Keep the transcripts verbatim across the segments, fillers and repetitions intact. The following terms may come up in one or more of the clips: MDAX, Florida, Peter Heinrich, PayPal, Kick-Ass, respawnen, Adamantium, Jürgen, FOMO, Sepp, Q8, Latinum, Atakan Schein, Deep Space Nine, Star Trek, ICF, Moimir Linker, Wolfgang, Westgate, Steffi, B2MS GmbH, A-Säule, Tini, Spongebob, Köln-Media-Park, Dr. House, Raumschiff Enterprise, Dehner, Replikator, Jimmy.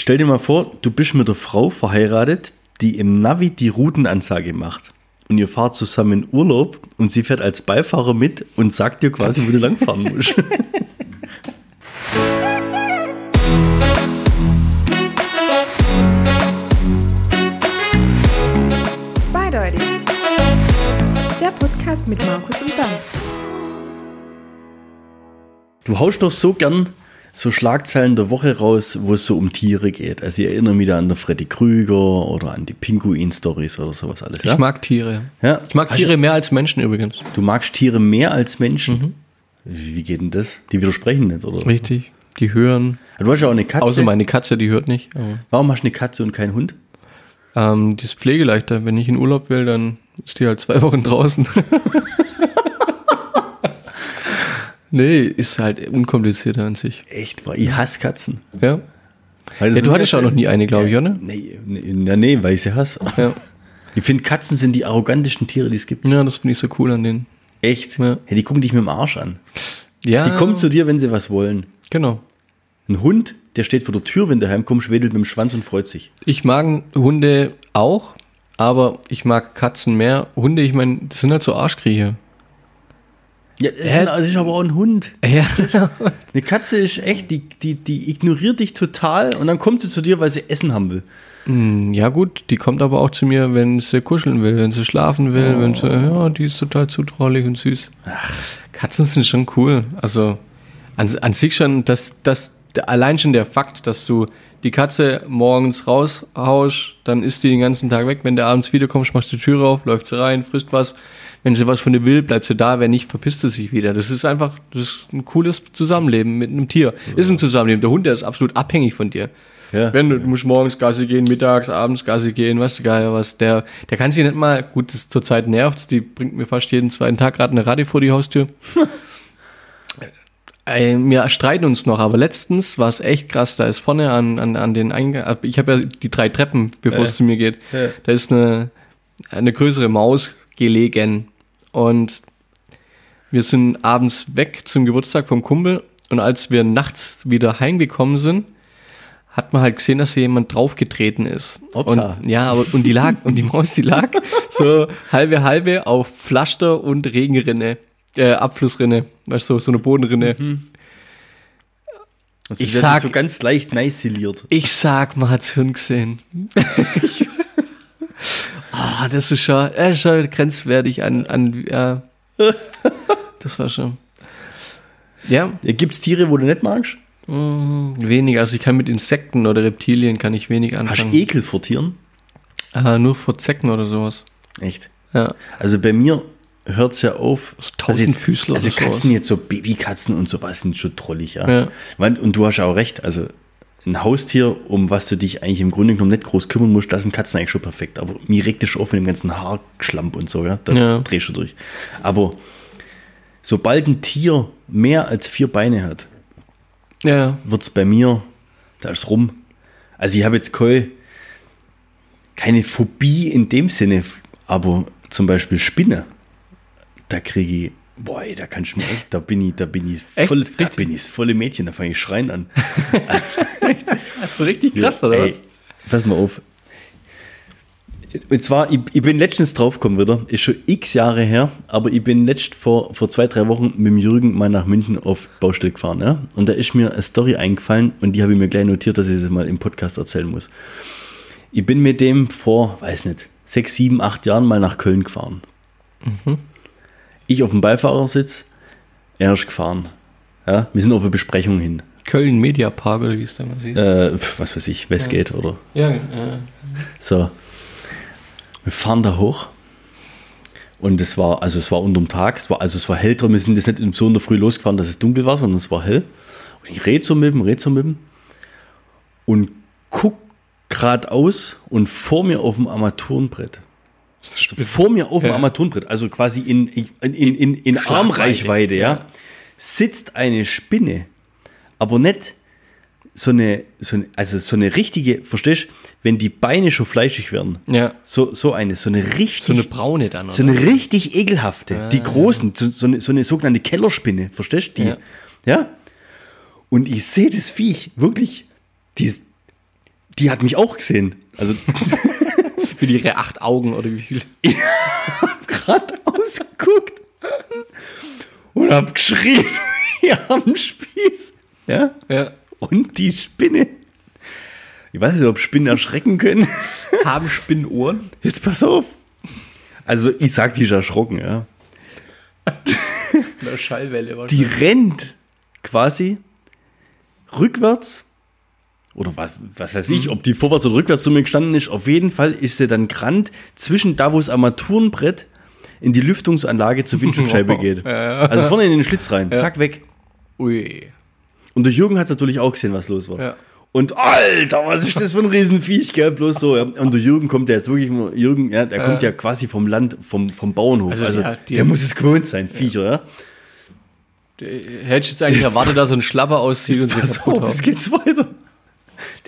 stell dir mal vor, du bist mit einer Frau verheiratet, die im Navi die Routenansage macht. Und ihr fahrt zusammen in Urlaub und sie fährt als Beifahrer mit und sagt dir quasi, wo du langfahren musst. Zweideutig. Der Podcast mit Markus und Dank. Du haust doch so gern so Schlagzeilen der Woche raus, wo es so um Tiere geht. Also ich erinnere mich da an der Freddy Krüger oder an die Pinguin-Stories oder sowas alles. Ja? Ich mag Tiere. Ja? Ich mag Hast Tiere du? mehr als Menschen übrigens. Du magst Tiere mehr als Menschen? Mhm. Wie geht denn das? Die widersprechen nicht, oder? Richtig, die hören. Du hast ja auch eine Katze. Außer meine Katze, die hört nicht. Aber warum hast du eine Katze und keinen Hund? Ähm, die ist pflegeleichter. Wenn ich in Urlaub will, dann ist die halt zwei Wochen draußen. Nee, ist halt unkomplizierter an sich. Echt? Ich hasse Katzen. Ja. Weil ja, du hattest auch noch nie eine, glaube ja, ich, oder? Nee, nee, nee, weil ich sie hasse. Ja. Ich finde, Katzen sind die arrogantesten Tiere, die es gibt. Ja, das finde ich so cool an denen. Echt? Ja. Hey, die gucken dich mit dem Arsch an. Ja. Die kommen zu dir, wenn sie was wollen. Genau. Ein Hund, der steht vor der Tür, wenn du heimkommst, wedelt mit dem Schwanz und freut sich. Ich mag Hunde auch, aber ich mag Katzen mehr. Hunde, ich meine, das sind halt so Arschkriecher. Ja, das ist, das ist aber auch ein Hund. Ja. Eine Katze ist echt, die, die, die ignoriert dich total und dann kommt sie zu dir, weil sie Essen haben will. Ja gut, die kommt aber auch zu mir, wenn sie kuscheln will, wenn sie schlafen will, oh. wenn sie, ja, die ist total zutraulich und süß. Ach, Katzen sind schon cool. Also an, an sich schon, dass, dass, allein schon der Fakt, dass du die Katze morgens raushaust, dann ist die den ganzen Tag weg. Wenn du abends wiederkommst, machst du die Tür auf, läuft sie rein, frisst was. Wenn sie was von dir will, bleibt sie da, wenn nicht, verpisst sie sich wieder. Das ist einfach, das ist ein cooles Zusammenleben mit einem Tier. Ja. Ist ein Zusammenleben. Der Hund, der ist absolut abhängig von dir. Ja. Wenn du, du musst morgens Gassi gehen, mittags, abends Gassi gehen, weißt du geil was, der, der kann sich nicht mal, gut, das zurzeit nervt, die bringt mir fast jeden zweiten Tag gerade eine Radde vor die Haustür. Wir streiten uns noch, aber letztens war es echt krass, da ist vorne an, an, an den Eingang, ich habe ja die drei Treppen, bevor äh. es zu mir geht, äh. da ist eine, eine größere Maus gelegen und wir sind abends weg zum Geburtstag vom Kumpel und als wir nachts wieder heimgekommen sind, hat man halt gesehen, dass hier jemand draufgetreten ist. Opsa. Und, ja, aber, und die lag, und die Maus, die lag so halbe halbe auf Pflaster und Regenrinne. Äh, Abflussrinne, weißt du, so, so eine Bodenrinne. Mhm. Also ich sag, so ganz leicht neiseliert. Ich sag, man hat's Hirn gesehen. Ah, oh, das ist schon, äh, schon grenzwertig an, an äh, das war schon. Ja. Gibt's Tiere, wo du nicht magst? Mm, weniger, also ich kann mit Insekten oder Reptilien kann ich wenig anfangen. Hast du Ekel vor Tieren? Äh, nur vor Zecken oder sowas. Echt? Ja. Also bei mir hört es ja auf. Also, jetzt, also Katzen jetzt so Babykatzen und sowas sind schon trollig, ja. ja. Und du hast ja auch recht, also ein Haustier, um was du dich eigentlich im Grunde genommen nicht groß kümmern musst, das sind Katzen eigentlich schon perfekt. Aber mir regt das schon auf mit dem ganzen Haarschlamp und so, ja. Da ja. drehst du durch. Aber sobald ein Tier mehr als vier Beine hat, ja. wird es bei mir, da ist rum. Also ich habe jetzt keine, keine Phobie in dem Sinne, aber zum Beispiel Spinne. Da kriege ich, boah, da kann ich mir echt, da bin ich, da bin ich voll, echt? Da bin ich volle Mädchen, da fange ich schreien an. Also, das ist so richtig krass, ja, oder ey, was? Pass mal auf. Und zwar, ich, ich bin letztens draufgekommen wieder, ist schon x Jahre her, aber ich bin letzt vor, vor zwei, drei Wochen mit dem Jürgen mal nach München auf Baustelle gefahren, ja? Und da ist mir eine Story eingefallen und die habe ich mir gleich notiert, dass ich das mal im Podcast erzählen muss. Ich bin mit dem vor, weiß nicht, sechs, sieben, acht Jahren mal nach Köln gefahren. Mhm. Ich auf dem Beifahrersitz, er ist gefahren. Ja, wir sind auf eine Besprechung hin. Köln-Media-Park oder wie es da mal hieß? Äh, was weiß ich, Westgate ja. oder? Ja, ja. So, wir fahren da hoch und es war, also es war unterm Tag, es war, also es war hell drin. Wir sind jetzt nicht so in der Früh losgefahren, dass es dunkel war, sondern es war hell. Und ich rede so mit ihm, rede so mit ihm und guck geradeaus und vor mir auf dem Armaturenbrett. Also vor mir auf dem ja. Armaturenbrett, also quasi in, in, in, in, in Armreichweite, ja, ja, sitzt eine Spinne, aber nicht so eine, so eine, also so eine richtige, verstehst du, wenn die Beine schon fleischig werden, ja. so, so eine, so eine richtig, so eine braune dann, oder? So eine richtig ekelhafte, ja, die großen, so, so, eine, so eine sogenannte Kellerspinne, verstehst du die, ja. ja, und ich sehe das Viech, wirklich, die die hat mich auch gesehen. Also mit ihre acht Augen oder wie viel? Ich hab gerade ausgeguckt und hab geschrien am Spieß. Ja? Ja. Und die Spinne. Ich weiß nicht, ob Spinnen erschrecken können. Haben Spinnen Ohren? Jetzt pass auf. Also ich sag, die ist erschrocken, ja. Eine Schallwelle war die schon. Rennt quasi rückwärts oder was, was weiß ich, ob die vorwärts oder rückwärts zu mir gestanden ist. Auf jeden Fall ist sie dann gerannt zwischen da, wo das Armaturenbrett in die Lüftungsanlage zur Windschutzscheibe geht. Also vorne in den Schlitz rein, ja. Zack, weg. Ui. Und der Jürgen hat es natürlich auch gesehen, was los war. Ja. Und Alter, was ist das für ein Riesenviech, gell? Bloß so, ja. Und der Jürgen kommt ja jetzt wirklich, Jürgen, ja, der äh. kommt ja quasi vom Land, vom, vom Bauernhof. Also, also die, die der muss es gewohnt sein, ja. Viecher, ja. Hätte ich jetzt eigentlich jetzt erwartet, dass so ein Schlapper aussieht und pass auf, es geht's weiter.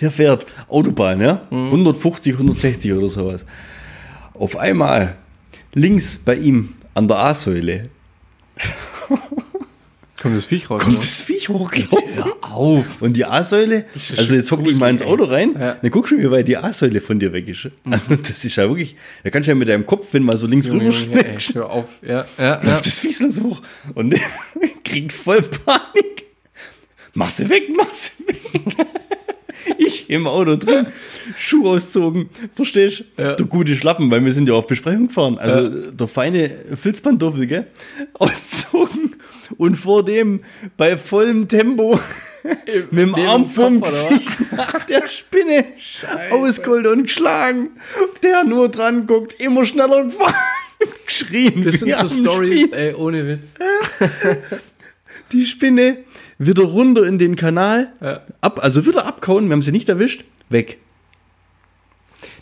Der fährt Autobahn, ja? Mhm. hundertfünfzig, hundertsechzig oder sowas. Auf einmal links bei ihm an der A-Säule. Kommt das Viech raus? Kommt oder? Das Viech hoch? Hör auf. Und die A-Säule, also jetzt hockt ich mal ins Auto rein, ja. Dann guck schon, wie weit die A-Säule von dir weg ist. Also das ist ja wirklich, da kannst du ja mit deinem Kopf, wenn mal so links Junge, rüber schlägst, hör auf, ja, ja, ja. Das Viech so hoch und kriegt voll Panik. Mach sie weg, mach sie weg. Ich im Auto drin, Schuh auszogen, verstehst du? Ja. Der gute Schlappen, weil wir sind ja auf Besprechung gefahren. Also ja. Der feine Filzpantoffel, gell? Auszogen und vor dem bei vollem Tempo mit dem Arm vom Gesicht nach der Spinne ausgeholt und geschlagen. Der nur dran guckt, immer schneller gefahren, geschrien. Das sind so Storys, ey, ohne Witz. Die Spinne wieder runter in den Kanal, ja. Ab, also wieder abkauen, wir haben sie nicht erwischt, weg.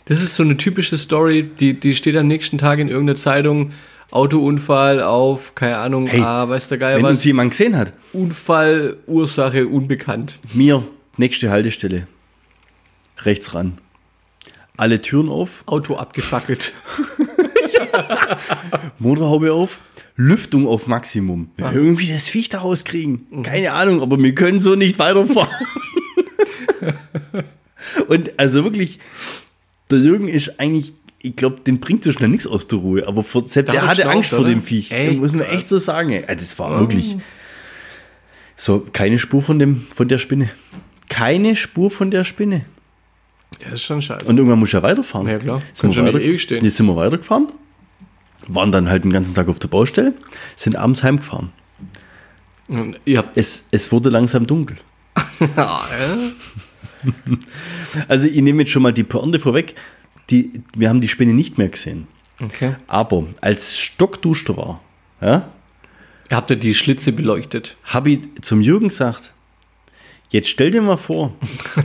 Das ist so eine typische Story, die, die steht am nächsten Tag in irgendeiner Zeitung, Autounfall auf, keine Ahnung, hey, ah, weiß der Geier was. Wenn uns jemand gesehen hat. Unfall, Ursache, unbekannt. Mir, nächste Haltestelle, rechts ran. Alle Türen auf. Auto abgefackelt. Ja. Motorhaube auf. Lüftung auf Maximum. Ja, irgendwie das Viech da rauskriegen. Mhm. Keine Ahnung, aber wir können so nicht weiterfahren. Und also wirklich, der Jürgen ist eigentlich, ich glaube, den bringt so schnell nichts aus der Ruhe. Aber vor, Sepp, der hatte Angst vor dem Viech. Echt? Muss man echt so sagen. Ja, das war mhm. wirklich so, keine Spur von, dem, von der Spinne. Keine Spur von der Spinne. Ja, ist schon scheiße. Und irgendwann muss ich ja weiterfahren. Ja, klar. Jetzt sind, schon weiter, ewig stehen. Jetzt sind wir weitergefahren. Waren dann halt den ganzen Tag auf der Baustelle, sind abends heimgefahren. Und ihr habt es, es wurde langsam dunkel. Also ich nehme jetzt schon mal die Pointe vorweg. Die, wir haben die Spinne nicht mehr gesehen. Okay. Aber als stockduster war, ja, habt ihr die Schlitze beleuchtet? Habe ich zum Jürgen gesagt, jetzt stell dir mal vor,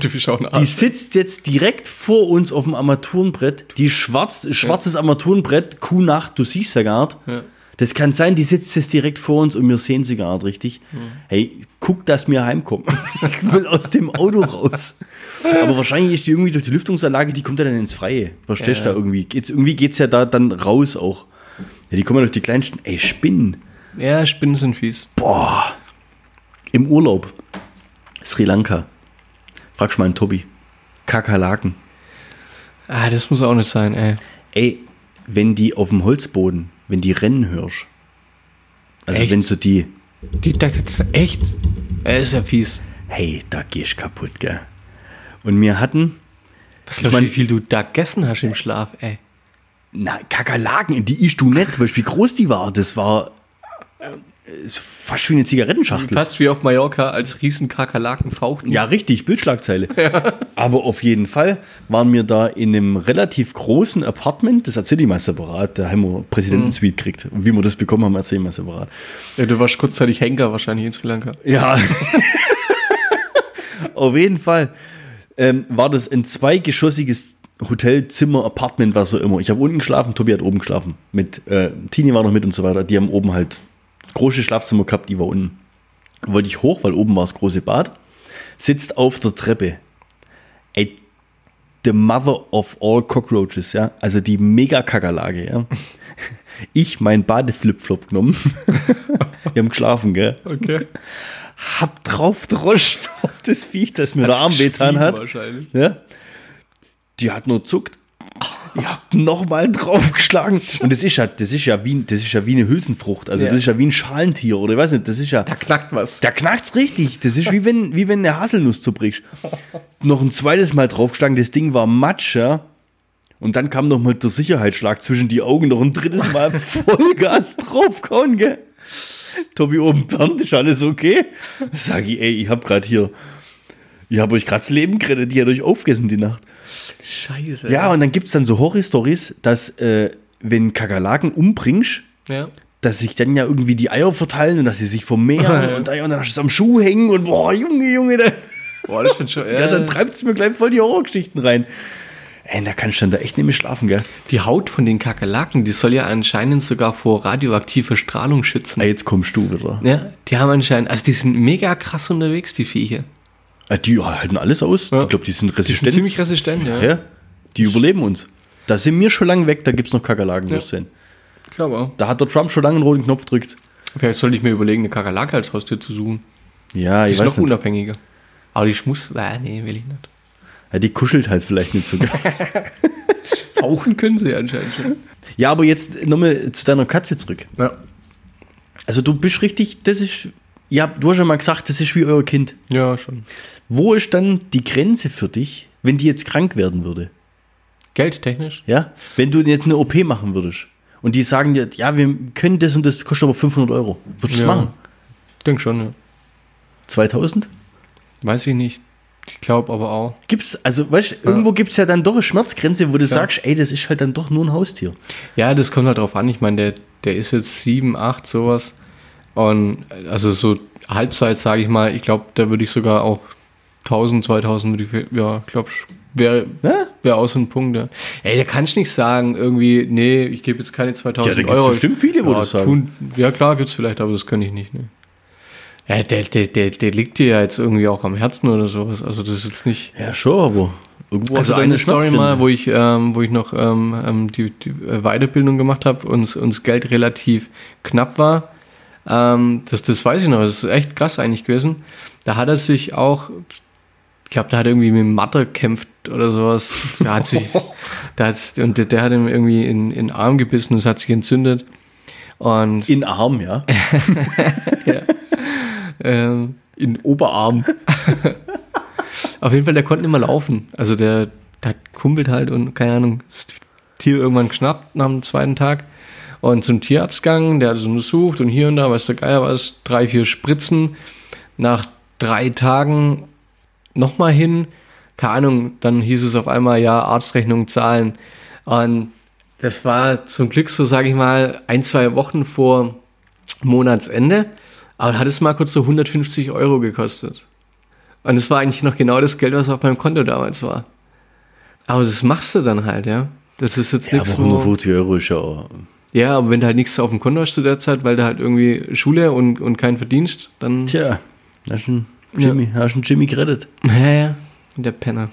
die sitzt jetzt direkt vor uns auf dem Armaturenbrett, die schwarz, schwarzes ja. Armaturenbrett, Q acht, du siehst ja gar nicht. Ja. Das kann sein, die sitzt jetzt direkt vor uns und wir sehen sie gar nicht richtig. Ja. Hey, guck, dass wir heimkommen. Ich will aus dem Auto raus. Aber wahrscheinlich ist die irgendwie durch die Lüftungsanlage, die kommt ja dann ins Freie. Verstehst du ja. Da irgendwie? Jetzt, irgendwie geht es ja da dann raus auch. Ja, die kommen ja durch die kleinsten. Ey, Spinnen. Ja, Spinnen sind fies. Boah. Im Urlaub. Sri Lanka. Fragst mal einen Tobi. Kakerlaken. Ah, das muss auch nicht sein, ey. Ey, wenn die auf dem Holzboden, wenn die rennen hörst. Also echt? Wenn so die... die das ist echt? Er ist ja fies. Hey, da gehst du kaputt, gell. Und wir hatten... Was glaubst du, wie viel du da gegessen hast im Schlaf, ey? Na, Kakerlaken, die isch du nicht. Weißt du, wie groß die war? Das war... Ist fast wie eine Zigarettenschachtel. Fast wie auf Mallorca als riesen Kakerlaken fauchten. Ja, richtig, Bildschlagzeile. Ja. Aber auf jeden Fall waren wir da in einem relativ großen Apartment, das erzähle ich mal separat, da haben wir Präsidenten-Suite gekriegt. Und wie wir das bekommen haben, erzähle ich mal separat. Ja, du warst kurzzeitig Henker wahrscheinlich in Sri Lanka. Ja. Auf jeden Fall ähm, war das ein zweigeschossiges Hotel, Zimmer, Apartment, was auch immer. Ich habe unten geschlafen, Tobi hat oben geschlafen. Mit äh, Tini war noch mit und so weiter. Die haben oben halt große Schlafzimmer gehabt, die war unten. Wollte ich hoch, weil oben war das große Bad. Sitzt auf der Treppe. Ey, the mother of all cockroaches, ja. Also die Mega-Kakerlake, ja. Ich mein Badeflipflop genommen. Wir haben geschlafen, gell. Okay. Hab drauf droschen auf das Viech, das mir der Arm wehtan hat. Ja. die hat nur zuckt. Ich hab nochmal draufgeschlagen. Und das ist ja, das ist ja wie, das ist ja wie eine Hülsenfrucht. Also ja. Das ist ja wie ein Schalentier oder ich weiß nicht. Das ist ja. Da knackt was. Da knackt's richtig. Das ist wie wenn, wie wenn eine Haselnuss zerbrichst. Noch ein zweites Mal draufgeschlagen. Das Ding war Matscher. Und dann kam nochmal der Sicherheitsschlag zwischen die Augen. Noch ein drittes Mal Vollgas draufgehauen, gell? Tobi oben Bernd, ist alles okay? Sag ich, ey, ich hab grad hier. Ich hab euch gerade das Leben gerettet, die hat euch aufgegessen die Nacht. Scheiße. Ja, und dann gibt es dann so Horror-Stories, dass äh, wenn Kakerlaken umbringst, ja. dass sich dann ja irgendwie die Eier verteilen und dass sie sich vermehren und, und dann hast du es am Schuh hängen und boah, Junge, Junge. Dann, boah, das schon, ja. ja, dann treibt es mir gleich voll die Horrorgeschichten rein. Ey, da kannst du dann da echt nicht mehr schlafen, gell? Die Haut von den Kakerlaken, die soll ja anscheinend sogar vor radioaktiver Strahlung schützen. Ey, jetzt kommst du wieder. Ja, die haben anscheinend, also die sind mega krass unterwegs, die Viecher. Die halten alles aus. Ja. Ich glaube, die sind resistent. Die sind ziemlich resistent, ja. ja. Die überleben uns. Da sind wir schon lange weg, da gibt es noch Kakerlaken, muss ja. sein. Ich glaube auch. Da hat der Trump schon lange einen roten Knopf gedrückt. Vielleicht sollte ich mir überlegen, eine Kakerlake als Haustier zu suchen. Ja, die ich weiß nicht. Die ist noch unabhängiger. Aber die Schmuss, äh, nee, will ich nicht. Ja, die kuschelt halt vielleicht nicht so gerne. Fauchen können sie anscheinend schon. Ja, aber jetzt nochmal zu deiner Katze zurück. Ja. Also du bist richtig, das ist... Ja, du hast ja mal gesagt, das ist wie euer Kind. Ja, schon. Wo ist dann die Grenze für dich, wenn die jetzt krank werden würde? Geldtechnisch? Ja, wenn du jetzt eine O P machen würdest und die sagen dir, ja, wir können das und das, kostet aber fünfhundert Euro. Würdest du ja. das machen? Ich denke schon, ja. zweitausend? Weiß ich nicht. Ich glaube aber auch. Gibt's, also weißt du, ja. irgendwo gibt es ja dann doch eine Schmerzgrenze, wo du ja. sagst, ey, das ist halt dann doch nur ein Haustier. Ja, das kommt halt drauf an. Ich meine, der, der ist jetzt sieben, acht, sowas. Und also so Halbzeit, sage ich mal, ich glaube, da würde ich sogar auch tausend, zweitausend, ja, ich glaube, wäre wär aus so ein Punkt. Ja. Ey, da kannst du nicht sagen, irgendwie, nee, ich gebe jetzt keine zweitausend Euro. Ja, da gibt es bestimmt viele, wo ja, das sagen. Tun, ja, klar, gibt es vielleicht, aber das kann ich nicht. Ne. Ja, der, der, der, der liegt dir ja jetzt irgendwie auch am Herzen oder sowas, also das ist jetzt nicht... Ja, schon, aber irgendwo... Also eine Story mal, wo ich, ähm, wo ich noch ähm, die, die Weiterbildung gemacht habe und uns Geld relativ knapp war. Das, das weiß ich noch, das ist echt krass eigentlich gewesen. Da hat er sich auch, ich glaube, da hat er irgendwie mit Mathe gekämpft oder sowas. Da hat sich, da hat, und der, der hat ihm irgendwie in, in den Arm gebissen und es hat sich entzündet. Und in Arm, ja. ja. Ähm, in Oberarm. Auf jeden Fall, der konnte nicht mehr laufen. Also der, der kumpelt halt und keine Ahnung, das Tier irgendwann geschnappt nach dem zweiten Tag. Und zum Tierarzt gegangen, der hat es untersucht und hier und da, weiß der Geier was, drei, vier Spritzen. Nach drei Tagen nochmal hin, keine Ahnung, dann hieß es auf einmal, ja, Arztrechnung zahlen. Und das war zum Glück so, sage ich mal, ein, zwei Wochen vor Monatsende. Aber da hat es mal kurz so hundertfünfzig Euro gekostet. Und das war eigentlich noch genau das Geld, was auf meinem Konto damals war. Aber das machst du dann halt, ja. Das ist jetzt ja, nichts. Aber hundertfünfzig Euro ist ja auch... Ja, aber wenn du halt nichts auf dem Konto hast zu der Zeit, weil du halt irgendwie Schule und, und keinen verdienst, dann... Tja, hast du Jimmy, ja. Jimmy gerettet. Ja, ja, der Penner.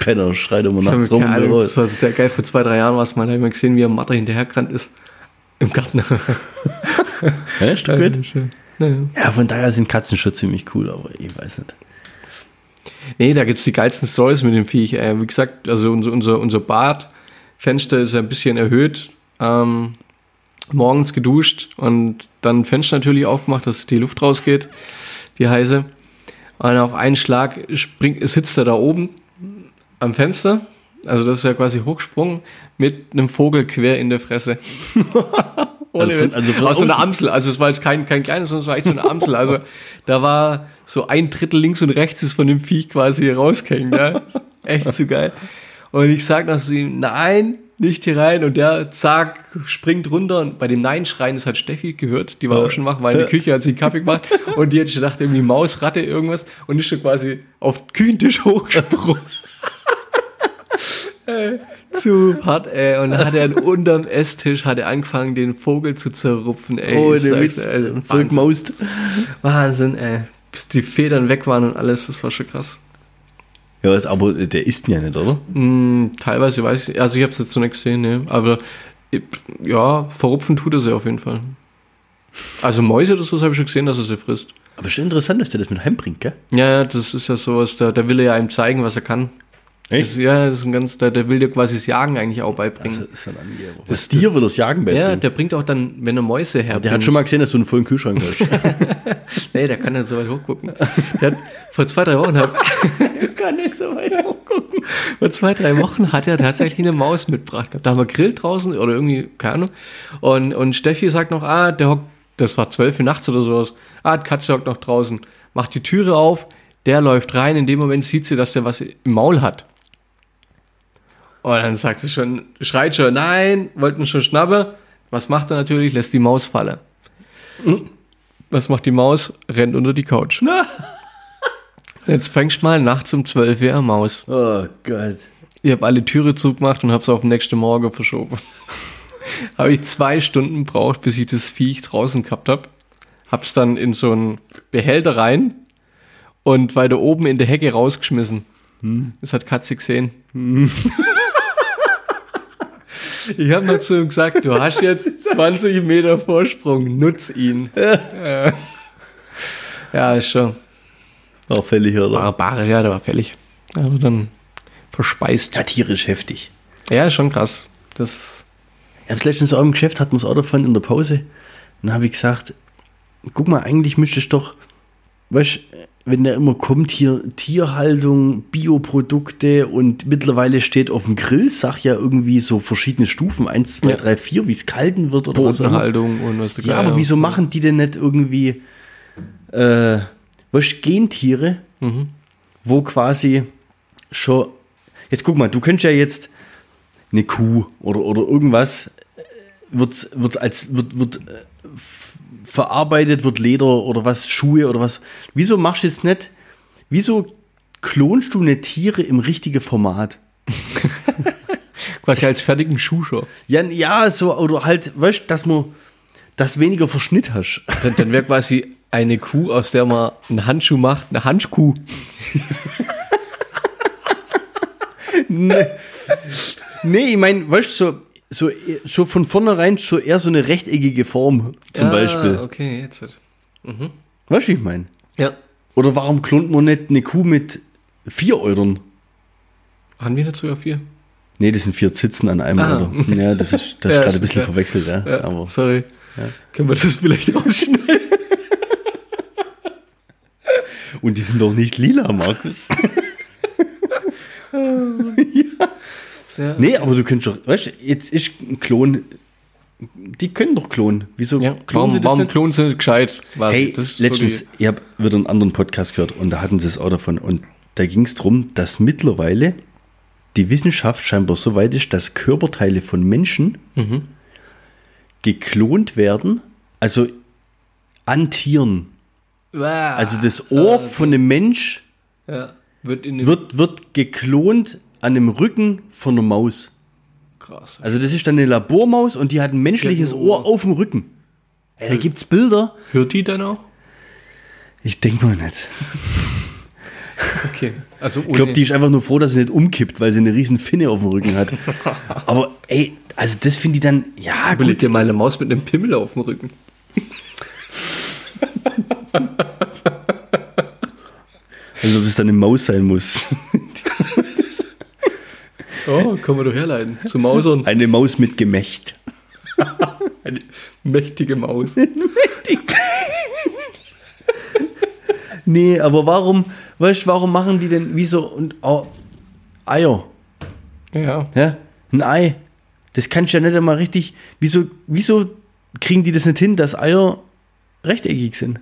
Penner, schreit immer nachts rum. Das war total geil, vor zwei, drei Jahren war es mal, da habe ich mal gesehen, wie er Mathe hinterhergerannt ist. Im Garten. ja, ist doch gut. Ja, ja. ja, von daher sind Katzen schon ziemlich cool, aber ich weiß nicht. Nee, da gibt es die geilsten Storys mit dem Viech. Wie gesagt, also unser, unser, unser Bad... Fenster ist ein bisschen erhöht, ähm, morgens geduscht und dann Fenster natürlich aufgemacht, dass die Luft rausgeht, die heiße. Und auf einen Schlag springt, sitzt er da oben am Fenster, also das ist ja quasi hochgesprungen, mit einem Vogel quer in der Fresse. Ohne also, also, also aus so einer Amsel, also es war jetzt kein, kein kleines, sondern es war echt so eine Amsel, also da war so ein Drittel links und rechts ist von dem Viech quasi rausgehängt, ja? Echt so geil. Und ich sag noch zu ihm, nein, nicht hier rein. Und der, zack, springt runter. Und bei dem Nein-Schreien, das hat Steffi gehört, die war ja. auch schon wach, weil in der Küche hat sie einen Kaffee gemacht. Und die hat schon gedacht, irgendwie Maus, Ratte, irgendwas. Und ist schon quasi auf den Küchentisch hochgesprungen. äh, zu hart, ey. Und dann hat er unterm Esstisch hat er angefangen, den Vogel zu zerrupfen, ey. Oh, der Witz. Also, Wahnsinn. Wahnsinn. Wahnsinn, ey. Bis die Federn weg waren und alles, das war schon krass. Ja, aber der isst ja nicht, oder? Mm, teilweise weiß ich, also ich habe es jetzt so nicht gesehen, ne? Aber ja, verrupfen tut er sie auf jeden Fall. Also Mäuse oder so habe ich schon gesehen, dass er sie frisst. Aber schon interessant, dass der das mit heimbringt, gell? Ja, das ist ja sowas, da, da will er ja einem zeigen, was er kann. Echt? Das, ja, das ist ein ganz, der, der will dir quasi das Jagen eigentlich auch beibringen. Das ist ein Angeber. Das Tier will das Jagen beibringen. Ja, der bringt auch dann, wenn er Mäuse herbringt. Der hat schon mal gesehen, dass du einen vollen Kühlschrank hast. Nee, der kann dann so weit hochgucken. Der hat, vor zwei, drei Wochen hab, der kann nicht so weit hochgucken. Vor zwei, drei Wochen hat er tatsächlich eine Maus mitgebracht. Da haben wir Grill draußen oder irgendwie, keine Ahnung. Und, und Steffi sagt noch, ah, der hockt, das war zwölf Uhr nachts oder sowas. Ah, die Katze hockt noch draußen. Macht die Türe auf, der läuft rein. In dem Moment sieht sie, dass der was im Maul hat. Und dann sagt sie schon, schreit schon, nein, wollten schon schnappen. Was macht er natürlich? Lässt die Maus fallen. Hm? Was macht die Maus? Rennt unter die Couch. Jetzt fängst du mal nachts um zwölf Uhr an Maus. Oh Gott. Ich habe alle Türe zugemacht und habe es auf den nächsten Morgen verschoben. Habe ich zwei Stunden gebraucht, bis ich das Viech draußen gehabt habe. Hab's dann in so einen Behälter rein und weiter oben in der Hecke rausgeschmissen. Hm? Das hat Katze gesehen. Hm. Ich habe mal zu ihm gesagt, du hast jetzt zwanzig Meter Vorsprung, nutz ihn. Ja, ja, ist schon. War fällig, oder? Barbare, ja, der war fällig. Also dann verspeist. Ja, tierisch heftig. Ja, schon krass. Das ich habe letztens auch im Geschäft, hatten wir das Auto von in der Pause. Dann habe ich gesagt, guck mal, eigentlich müsstest du doch, weißt du, wenn da immer kommt, hier Tierhaltung, Bioprodukte und mittlerweile steht auf dem Grill, sag ja irgendwie so verschiedene Stufen, eins, zwei, drei, vier, wie es kalten wird oder was. Bodenhaltung und was du Ja, aber wieso machen die denn nicht irgendwie äh, weißt, Gentiere, mhm. wo quasi schon, jetzt guck mal, du könntest ja jetzt eine Kuh oder, oder irgendwas wird, wird als, wird, wird verarbeitet, wird Leder oder was, Schuhe oder was. Wieso machst du jetzt nicht, wieso klonst du eine Tiere im richtigen Format? Quasi als fertigen Schuhscher. Ja, ja, so, oder halt, weißt du, dass man das weniger Verschnitt hast. Dann, dann wäre quasi eine Kuh, aus der man einen Handschuh macht, eine Handschuh. Nee. Nee, ich meine, weißt du, so, so, so von vornherein so eher so eine rechteckige Form zum ja, Beispiel. Okay, jetzt. Mhm. Weißt du, wie ich meine? Ja. Oder warum klont man nicht eine Kuh mit vier Eutern? Haben wir nicht sogar vier? Nee, das sind vier Zitzen an einem ah. Euter. Ja, das ist, das ja, ist gerade ein bisschen ja. verwechselt. Ja. Ja, aber, sorry. Ja. Können wir das vielleicht rausschneiden? Und die sind doch nicht lila, Markus. Ja. Ja, okay. Nee, aber du könntest doch, weißt du, jetzt ist ein Klon, die können doch klonen. Wieso ja, klonen warum, sie das warum nicht? Klonen sie nicht gescheit? Was, hey, das letztens, so ich habe wieder einen anderen Podcast gehört und da hatten sie es auch davon und da ging es darum, dass mittlerweile die Wissenschaft scheinbar so weit ist, dass Körperteile von Menschen mhm. geklont werden, also an Tieren. Ah, also das Ohr okay. von einem Mensch ja, wird, in wird, wird geklont an dem Rücken von einer Maus. Krass. Also das ist dann eine Labormaus und die hat ein menschliches Ohr. Ohr auf dem Rücken. Ey, da gibt's Bilder. Hört die dann auch? Ich denke mal nicht. Okay. Also ich glaube, die ist einfach nur froh, dass sie nicht umkippt, weil sie eine riesen Finne auf dem Rücken hat. Aber ey, also das finde ich dann, ja gut. Bildet dir mal eine Maus mit einem Pimmel auf dem Rücken. Also ob das dann eine Maus sein muss. Oh, können wir doch herleiten. Zu Mausern. Eine Maus mit Gemächt. Eine mächtige Maus. Nee, aber warum, weißt du, warum machen die denn, wieso, und oh, Eier? Ja. ja. Ein Ei. Das kannst du ja nicht einmal richtig, wieso, wieso kriegen die das nicht hin, dass Eier rechteckig sind?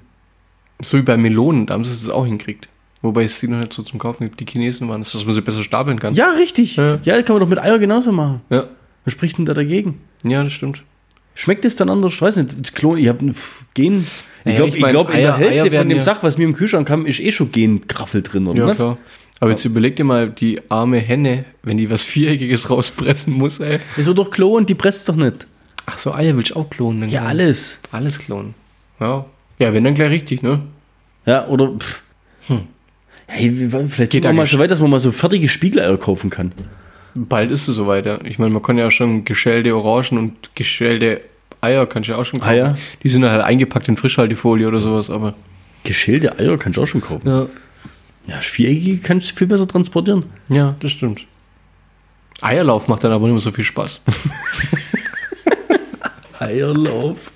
So wie bei Melonen, da haben sie es auch hinkriegt. Wobei es die noch nicht so zum Kaufen gibt. Die Chinesen waren es, dass man sie besser stapeln kann. Ja, richtig. Ja, ja, das kann man doch mit Eier genauso machen. Ja. Was spricht denn da dagegen? Ja, das stimmt. Schmeckt es dann anders? Ich weiß nicht. Das Klon, ich habe ein Gen. Ich naja, glaube, ich mein, glaub, in der Hälfte von dem ja Sach, was mir im Kühlschrank kam, ist eh schon Genkraffel drin, oder? Ja, ne? Klar. Aber jetzt überleg dir mal, die arme Henne, wenn die was Viereckiges rauspressen muss, ey. Das wird doch klonen, die presst doch nicht. Ach so, Eier willst du auch klonen? Ja, alles. Alles klonen. Ja. Ja, wenn dann gleich richtig, ne? Ja, oder. Pff. Hm. Hey, vielleicht geht man mal schon weit, dass man mal so fertige Spiegeleier kaufen kann. Bald ist es soweit, ja. Ich meine, man kann ja schon geschälte Orangen und geschälte Eier kannst du ja auch schon kaufen. Eier? Die sind halt eingepackt in Frischhaltefolie oder sowas, aber... Geschälte Eier kannst du auch schon kaufen? Ja. Ja, Viereckige kannst du viel besser transportieren. Ja, das stimmt. Eierlauf macht dann aber nicht mehr so viel Spaß. Eierlauf?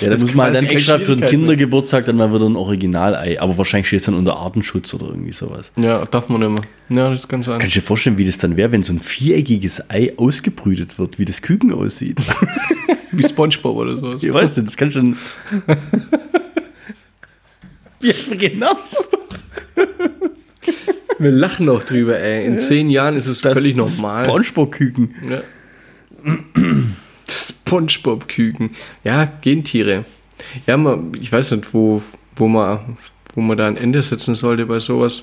Ja, da muss man dann extra für den Kindergeburtstag dann mal wieder ein Originalei. Aber wahrscheinlich steht es dann unter Artenschutz oder irgendwie sowas. Ja, darf man nicht mehr. Ja, das kann sein. Kannst du dir vorstellen, wie das dann wäre, wenn so ein viereckiges Ei ausgebrütet wird, wie das Küken aussieht? Wie Spongebob oder sowas. Ich weiß nicht, das kann schon... Ja, genau so. Wir lachen auch drüber, ey. In ja. zehn Jahren ist es das völlig normal. Spongebob-Küken. Ja. Das Spongebob-Küken. Ja, Gentiere. Ja, man, ich weiß nicht, wo, wo, man, wo man da ein Ende setzen sollte bei sowas.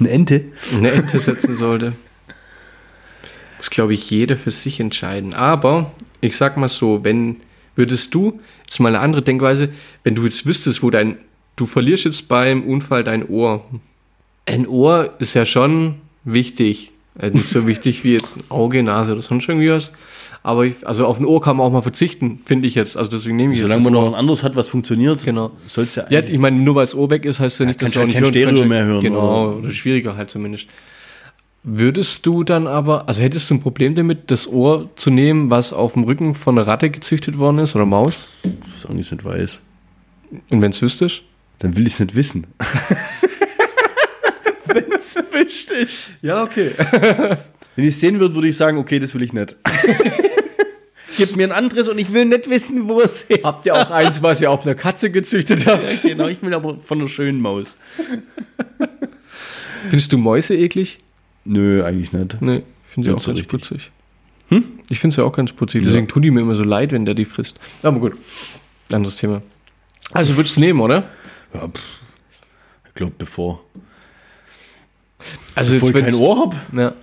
Eine Ente? Eine Ente setzen sollte. Muss, glaube ich, jeder für sich entscheiden. Aber ich sag mal so, wenn würdest du, das ist mal eine andere Denkweise, wenn du jetzt wüsstest, wo dein, du verlierst jetzt beim Unfall dein Ohr. Ein Ohr ist ja schon wichtig. Also nicht so wichtig wie jetzt ein Auge, Nase oder sonst irgendwie was. Aber ich, also auf ein Ohr kann man auch mal verzichten, finde ich jetzt. Also deswegen nehme ich Solange man noch ein anderes hat, was funktioniert, genau. soll es ja eigentlich... Ja, ich meine, nur weil das Ohr weg ist, heißt ja nicht, ja, dass du auch nicht kein hören, Stereo mehr hören. Genau, oder? Oder schwieriger halt zumindest. Würdest du dann aber... Also hättest du ein Problem damit, das Ohr zu nehmen, was auf dem Rücken von einer Ratte gezüchtet worden ist oder Maus? Das ist auch nicht weiß. Und wenn es wüsstest? Dann will ich es nicht wissen. Wenn es wischt ist. Ja, okay. Wenn ich es sehen würde, würde ich sagen, okay, das will ich nicht. Gib mir ein anderes und ich will nicht wissen, wo es ist. Habt ihr auch eins, was ihr auf einer Katze gezüchtet habt? Ja, genau, ich will aber von einer schönen Maus. Findest du Mäuse eklig? Nö, eigentlich nicht. Nee, finde ich auch ganz putzig. Hm? Ich finde es ja auch ganz putzig. Deswegen ja. tun die mir immer so leid, wenn der die frisst. Aber gut, anderes Thema. Also würdest du es nehmen, oder? Ja, pff. Ich glaube, bevor... Also Obwohl jetzt, ich kein Ohr habe? Ja.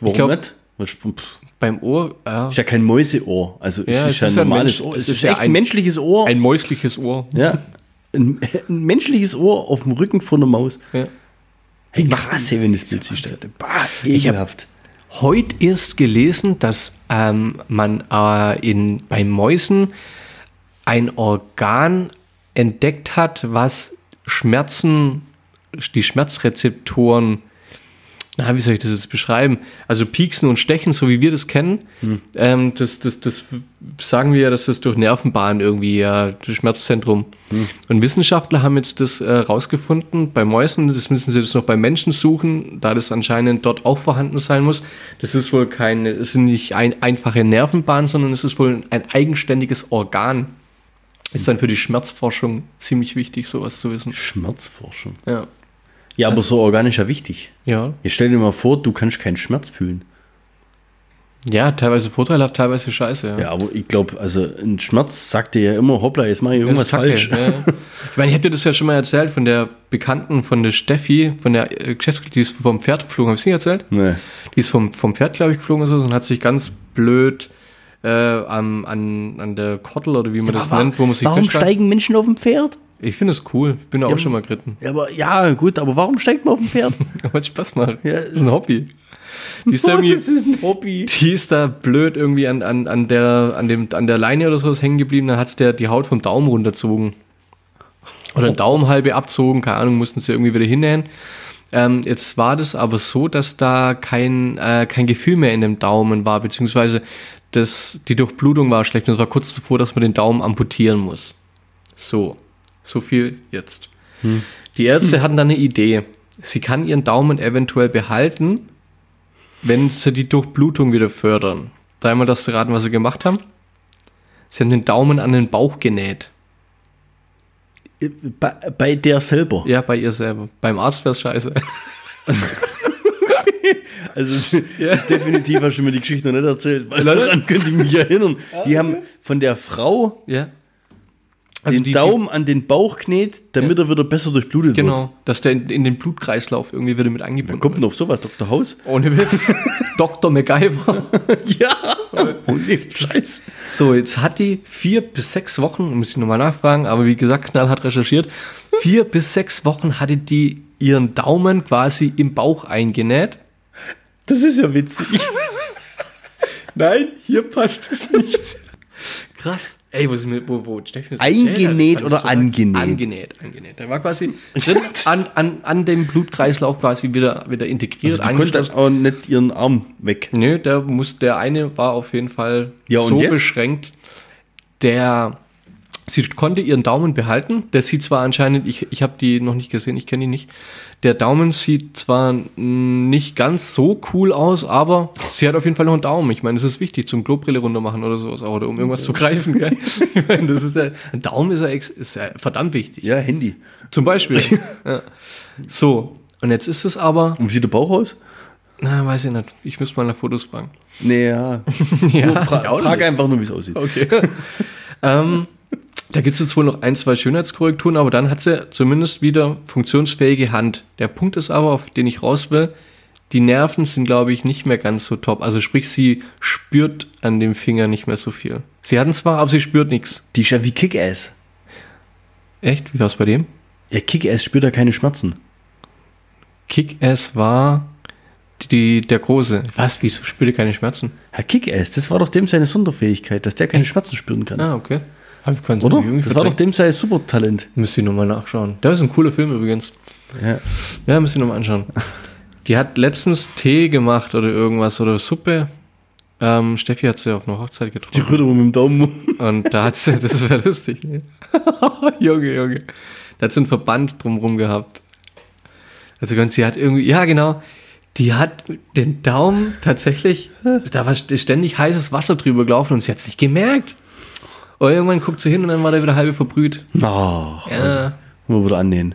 Warum glaub, nicht? Was, beim Ohr? Ja. Ist ja kein Mäuseohr. Also ja, es ist, es ja ist ein normales Mensch, Ohr. Es ist, ist ja echt ein menschliches Ohr. Ein mäusliches Ohr. Ja. Ein, ein menschliches Ohr auf dem Rücken von einer Maus. Ja. Hey, krass, wenn das Bild sich stellt. Ekelhaft. Ich habe heute erst gelesen, dass ähm, man äh, in, bei Mäusen ein Organ entdeckt hat, was Schmerzen... die Schmerzrezeptoren, na, wie soll ich das jetzt beschreiben? Also Pieksen und Stechen, so wie wir das kennen, hm. ähm, das, das, das sagen wir ja, dass das durch Nervenbahnen irgendwie, ja, das Schmerzzentrum. Hm. Und Wissenschaftler haben jetzt das äh, rausgefunden, bei Mäusen, das müssen sie das noch bei Menschen suchen, da das anscheinend dort auch vorhanden sein muss. Das ist wohl keine, es sind nicht ein, einfache Nervenbahnen, sondern es ist wohl ein eigenständiges Organ. Ist dann für die Schmerzforschung ziemlich wichtig, sowas zu wissen. Schmerzforschung? Ja. Ja, aber also, so organisch ja wichtig. Ja. Jetzt stell dir mal vor, du kannst keinen Schmerz fühlen. Ja, teilweise vorteilhaft, teilweise scheiße. Ja, ja, aber ich glaube, also ein Schmerz sagt dir ja immer, hoppla, jetzt mache ich irgendwas falsch. Ja, ja. Ich meine, ich habe dir das ja schon mal erzählt von der Bekannten, von der Steffi, von der Geschäftskollegin, die ist vom Pferd geflogen. Habe ich es nicht erzählt? Nee. Die ist vom, vom Pferd, glaube ich, geflogen oder so und hat sich ganz blöd... Äh, an, an, an der Kottel oder wie man ja, das aber, nennt, wo man sich warum feststeigt. Steigen Menschen auf dem Pferd? Ich finde es cool. Ich bin ja, auch schon mal geritten. Ja, aber, ja, gut, aber warum steigt man auf dem Pferd? Weil es Spaß macht. Ja, das ist ein Hobby. Die ist oh, da das ist ein Hobby. Die ist da blöd irgendwie an, an, an, der, an, dem, an der Leine oder sowas hängen geblieben. Dann hat es die Haut vom Daumen runterzogen. Oder oh. Daumenhalbe abzogen. Keine Ahnung, mussten sie irgendwie wieder hinnähen. Ähm, jetzt war das aber so, dass da kein, äh, kein Gefühl mehr in dem Daumen war, beziehungsweise das, die Durchblutung war schlecht und es war kurz davor, dass man den Daumen amputieren muss. So, so viel jetzt. Hm. Die Ärzte hm. hatten dann eine Idee. Sie kann ihren Daumen eventuell behalten, wenn sie die Durchblutung wieder fördern. Dreimal das zu raten, was sie gemacht haben. Sie haben den Daumen an den Bauch genäht. Bei, bei der selber? Ja, bei ihr selber. Beim Arzt wäre es scheiße. Also, also ja. definitiv hast du mir die Geschichte noch nicht erzählt, weil daran könnte ich mich erinnern. Die haben von der Frau ja. also den die, Daumen die, an den Bauch genäht, damit ja. er wieder besser durchblutet genau, wird. Genau, dass der in, in den Blutkreislauf irgendwie wieder mit angebunden wird. Dann kommt noch sowas, Doktor House. Ohne Witz. Doktor MacGyver. Ja. Ohne Scheiß. So, jetzt hat die vier bis sechs Wochen, muss ich nochmal nachfragen, aber wie gesagt, Knall hat recherchiert, vier bis sechs Wochen hatte die ihren Daumen quasi im Bauch eingenäht. Das ist ja witzig. Nein, hier passt es nicht. Krass. Ey, wo ist mir, wo, wo, Steffi ist eingenäht oder angenäht? Angenäht, angenäht. Der war quasi drin, an, an, an dem Blutkreislauf quasi wieder, wieder integriert. Also die konnte auch nicht ihren Arm weg. Nö, der muss, der eine war auf jeden Fall ja, so jetzt? beschränkt, der, sie konnte ihren Daumen behalten. Der sieht zwar anscheinend, ich, ich habe die noch nicht gesehen, ich kenne die nicht. Der Daumen sieht zwar nicht ganz so cool aus, aber sie hat auf jeden Fall noch einen Daumen. Ich meine, das ist wichtig zum Klobrille runter machen oder sowas, oder um irgendwas zu greifen. Gell? Ich meine, das ist ja, ein Daumen ist ja, ex, ist ja verdammt wichtig. Ja, Handy. Zum Beispiel. Ja. So, und jetzt ist es aber. Und wie sieht der Bauch aus? Na, weiß ich nicht. Ich müsste mal nach Fotos fragen. Nee, ja. ja nur, fra- frag nicht. einfach nur, wie es aussieht. Okay. ähm. Da gibt es jetzt wohl noch ein, zwei Schönheitskorrekturen, aber dann hat sie zumindest wieder funktionsfähige Hand. Der Punkt ist aber, auf den ich raus will, die Nerven sind, glaube ich, nicht mehr ganz so top. Also sprich, sie spürt an dem Finger nicht mehr so viel. Sie hatten zwar, aber sie spürt nichts. Die ist ja wie Kick-Ass. Echt? Wie war es bei dem? Ja, Kick-Ass spürt ja keine Schmerzen. Kick-Ass war die, der Große. Was? Wieso spürt er keine Schmerzen? Ja, Kick-Ass, das war doch dem seine Sonderfähigkeit, dass der keine Schmerzen spüren kann. Ah, okay. Oder? Das verdrängt. War doch dem sein Supertalent. Müsst ihr nochmal nachschauen. Das ist ein cooler Film übrigens. Ja, ja müsst ihr nochmal anschauen. Die hat letztens Tee gemacht oder irgendwas oder Suppe. Ähm, Steffi hat sie auf einer Hochzeit getroffen. Die rührt mit dem Daumen rum. Und da hat sie, das wäre lustig. Junge, Junge. Da hat sie einen Verband drumherum gehabt. Also sie hat irgendwie, ja genau, die hat den Daumen tatsächlich, da war ständig heißes Wasser drüber gelaufen und sie hat es nicht gemerkt. Oh, irgendwann guckt sie hin und dann war der wieder halb verbrüht. Ach, ja. Nur wieder annähen.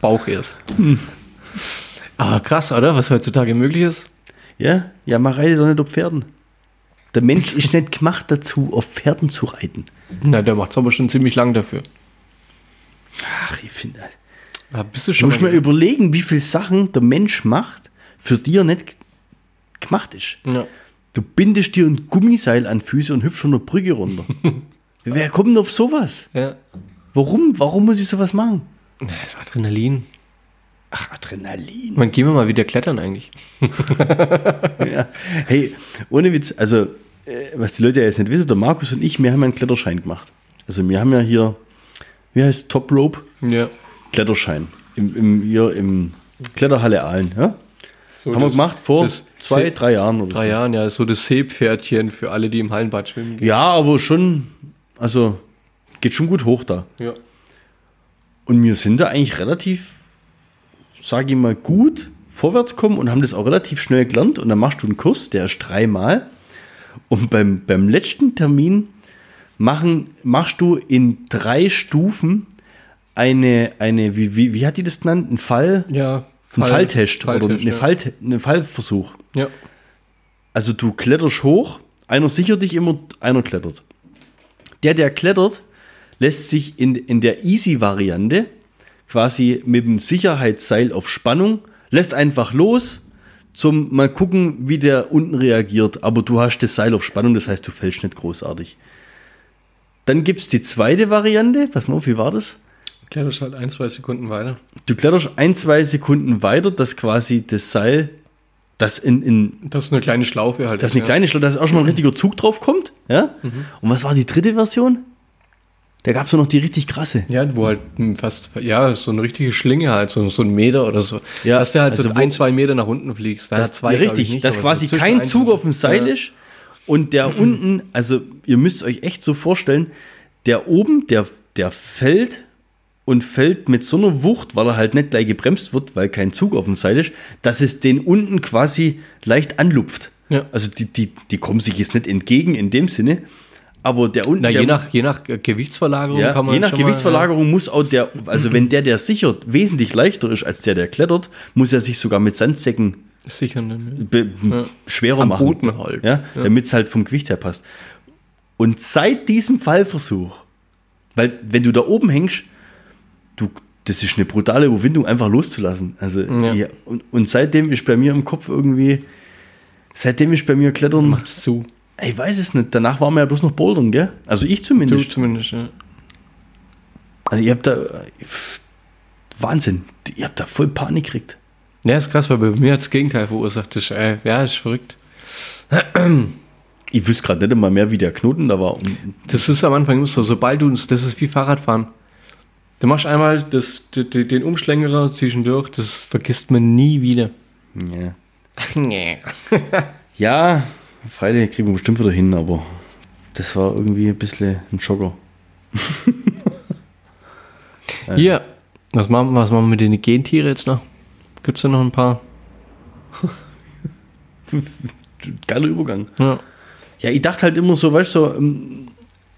Bauch erst. Hm. Aber krass, oder? Was heutzutage möglich ist. Ja, ja, man reitet doch nicht auf Pferden. Der Mensch ist nicht gemacht dazu, auf Pferden zu reiten. Na, der macht es aber schon ziemlich lang dafür. Ach, ich finde das. Da bist du schon. Du musst mal überlegen, wie viele Sachen der Mensch macht, für die er nicht gemacht ist. Ja. Du bindest dir ein Gummiseil an Füße und hüpfst von der Brücke runter. Wer kommt denn auf sowas? Ja. Warum? Warum muss ich sowas machen? Das ist Adrenalin. Ach, Adrenalin. Man, gehen wir mal wieder klettern eigentlich. Ja. Hey, ohne Witz, also, was die Leute ja jetzt nicht wissen, der Markus und ich, wir haben einen Kletterschein gemacht. Also wir haben ja hier, wie heißt es, Top Rope? Ja. Kletterschein. Im, im, hier im Kletterhalle Aalen, ja? So haben wir gemacht vor zwei, drei Jahren oder drei so. Drei Jahren, ja, so das Seepferdchen für alle, die im Hallenbad schwimmen gehen. Ja, aber schon, also geht schon gut hoch da. Ja. Und wir sind da eigentlich relativ, sage ich mal, gut vorwärts kommen und haben das auch relativ schnell gelernt. Und dann machst du einen Kurs, der ist dreimal. Und beim, beim letzten Termin machen, machst du in drei Stufen eine, eine wie, wie, wie hat die das genannt? Ein Fall? Ja. Ein Fall, Falltest, Falltest oder eine, ja. Fallte, eine Fallversuch. Ja. Also du kletterst hoch, einer sichert dich immer, einer klettert. Der, der klettert, lässt sich in, in der Easy-Variante quasi mit dem Sicherheitsseil auf Spannung, lässt einfach los, zum mal gucken, wie der unten reagiert. Aber du hast das Seil auf Spannung, das heißt, du fällst nicht großartig. Dann gibt es die zweite Variante, pass mal auf, wie war das? Du kletterst halt ein, zwei Sekunden weiter. Du kletterst ein, zwei Sekunden weiter, dass quasi das Seil, das in... in das ist eine kleine Schlaufe halt. Das ist eine ja. kleine Schlaufe, dass auch schon mal ein richtiger Zug drauf kommt. Ja? Mhm. Und was war die dritte Version? Da gab es noch die richtig krasse. Ja, wo halt fast, ja, so eine richtige Schlinge halt, so, so ein Meter oder so. Ja, dass du halt also so ein, zwei Meter nach unten fliegst. Da das zwei, ja, richtig, nicht, dass quasi so kein Zug auf dem Seil ja. ist und der mhm. unten, also ihr müsst euch echt so vorstellen, der oben, der, der fällt... Und fällt mit so einer Wucht, weil er halt nicht gleich gebremst wird, weil kein Zug auf dem Seil ist, dass es den unten quasi leicht anlupft. Ja. Also die, die, die kommen sich jetzt nicht entgegen in dem Sinne, aber der unten... Na, der, je, nach, je nach Gewichtsverlagerung ja, kann man... Je nach schon Gewichtsverlagerung mal, ja. muss auch der, also wenn der, der sichert, wesentlich leichter ist als der, der klettert, muss er sich sogar mit Sandsäcken sichern, ne? be- ja. schwerer Am machen. Boden halt. Ja, ja. Damit es halt vom Gewicht her passt. Und seit diesem Fallversuch, weil wenn du da oben hängst, Du, das ist eine brutale Überwindung, einfach loszulassen. Also ja. Ja, und, und seitdem ist bei mir im Kopf irgendwie, seitdem ist bei mir Klettern... Mach's zu. Ich weiß es nicht. Danach waren wir ja bloß noch Bouldern, gell? Also ich zumindest. Du zumindest, ja. Also ich hab da... Wahnsinn. Ich hab da voll Panik gekriegt. Ja, ist krass, weil bei mir hat das Gegenteil verursacht. Das ist, äh, ja, ist verrückt. Ich wüsste gerade nicht immer mehr, wie der Knoten da war. Das ist am Anfang so, sobald du uns, das ist wie Fahrradfahren. Du machst einmal das, den, den Umschlängerer zwischendurch, das vergisst man nie wieder. Ja. Nee. Ja, Freitag kriegen wir bestimmt wieder hin, aber das war irgendwie ein bisschen ein Schocker. Ja, yeah. was machen was machen wir mit den Gentieren jetzt noch? Gibt es da noch ein paar? Geiler Übergang. Ja. Ja, ich dachte halt immer so, weißt du,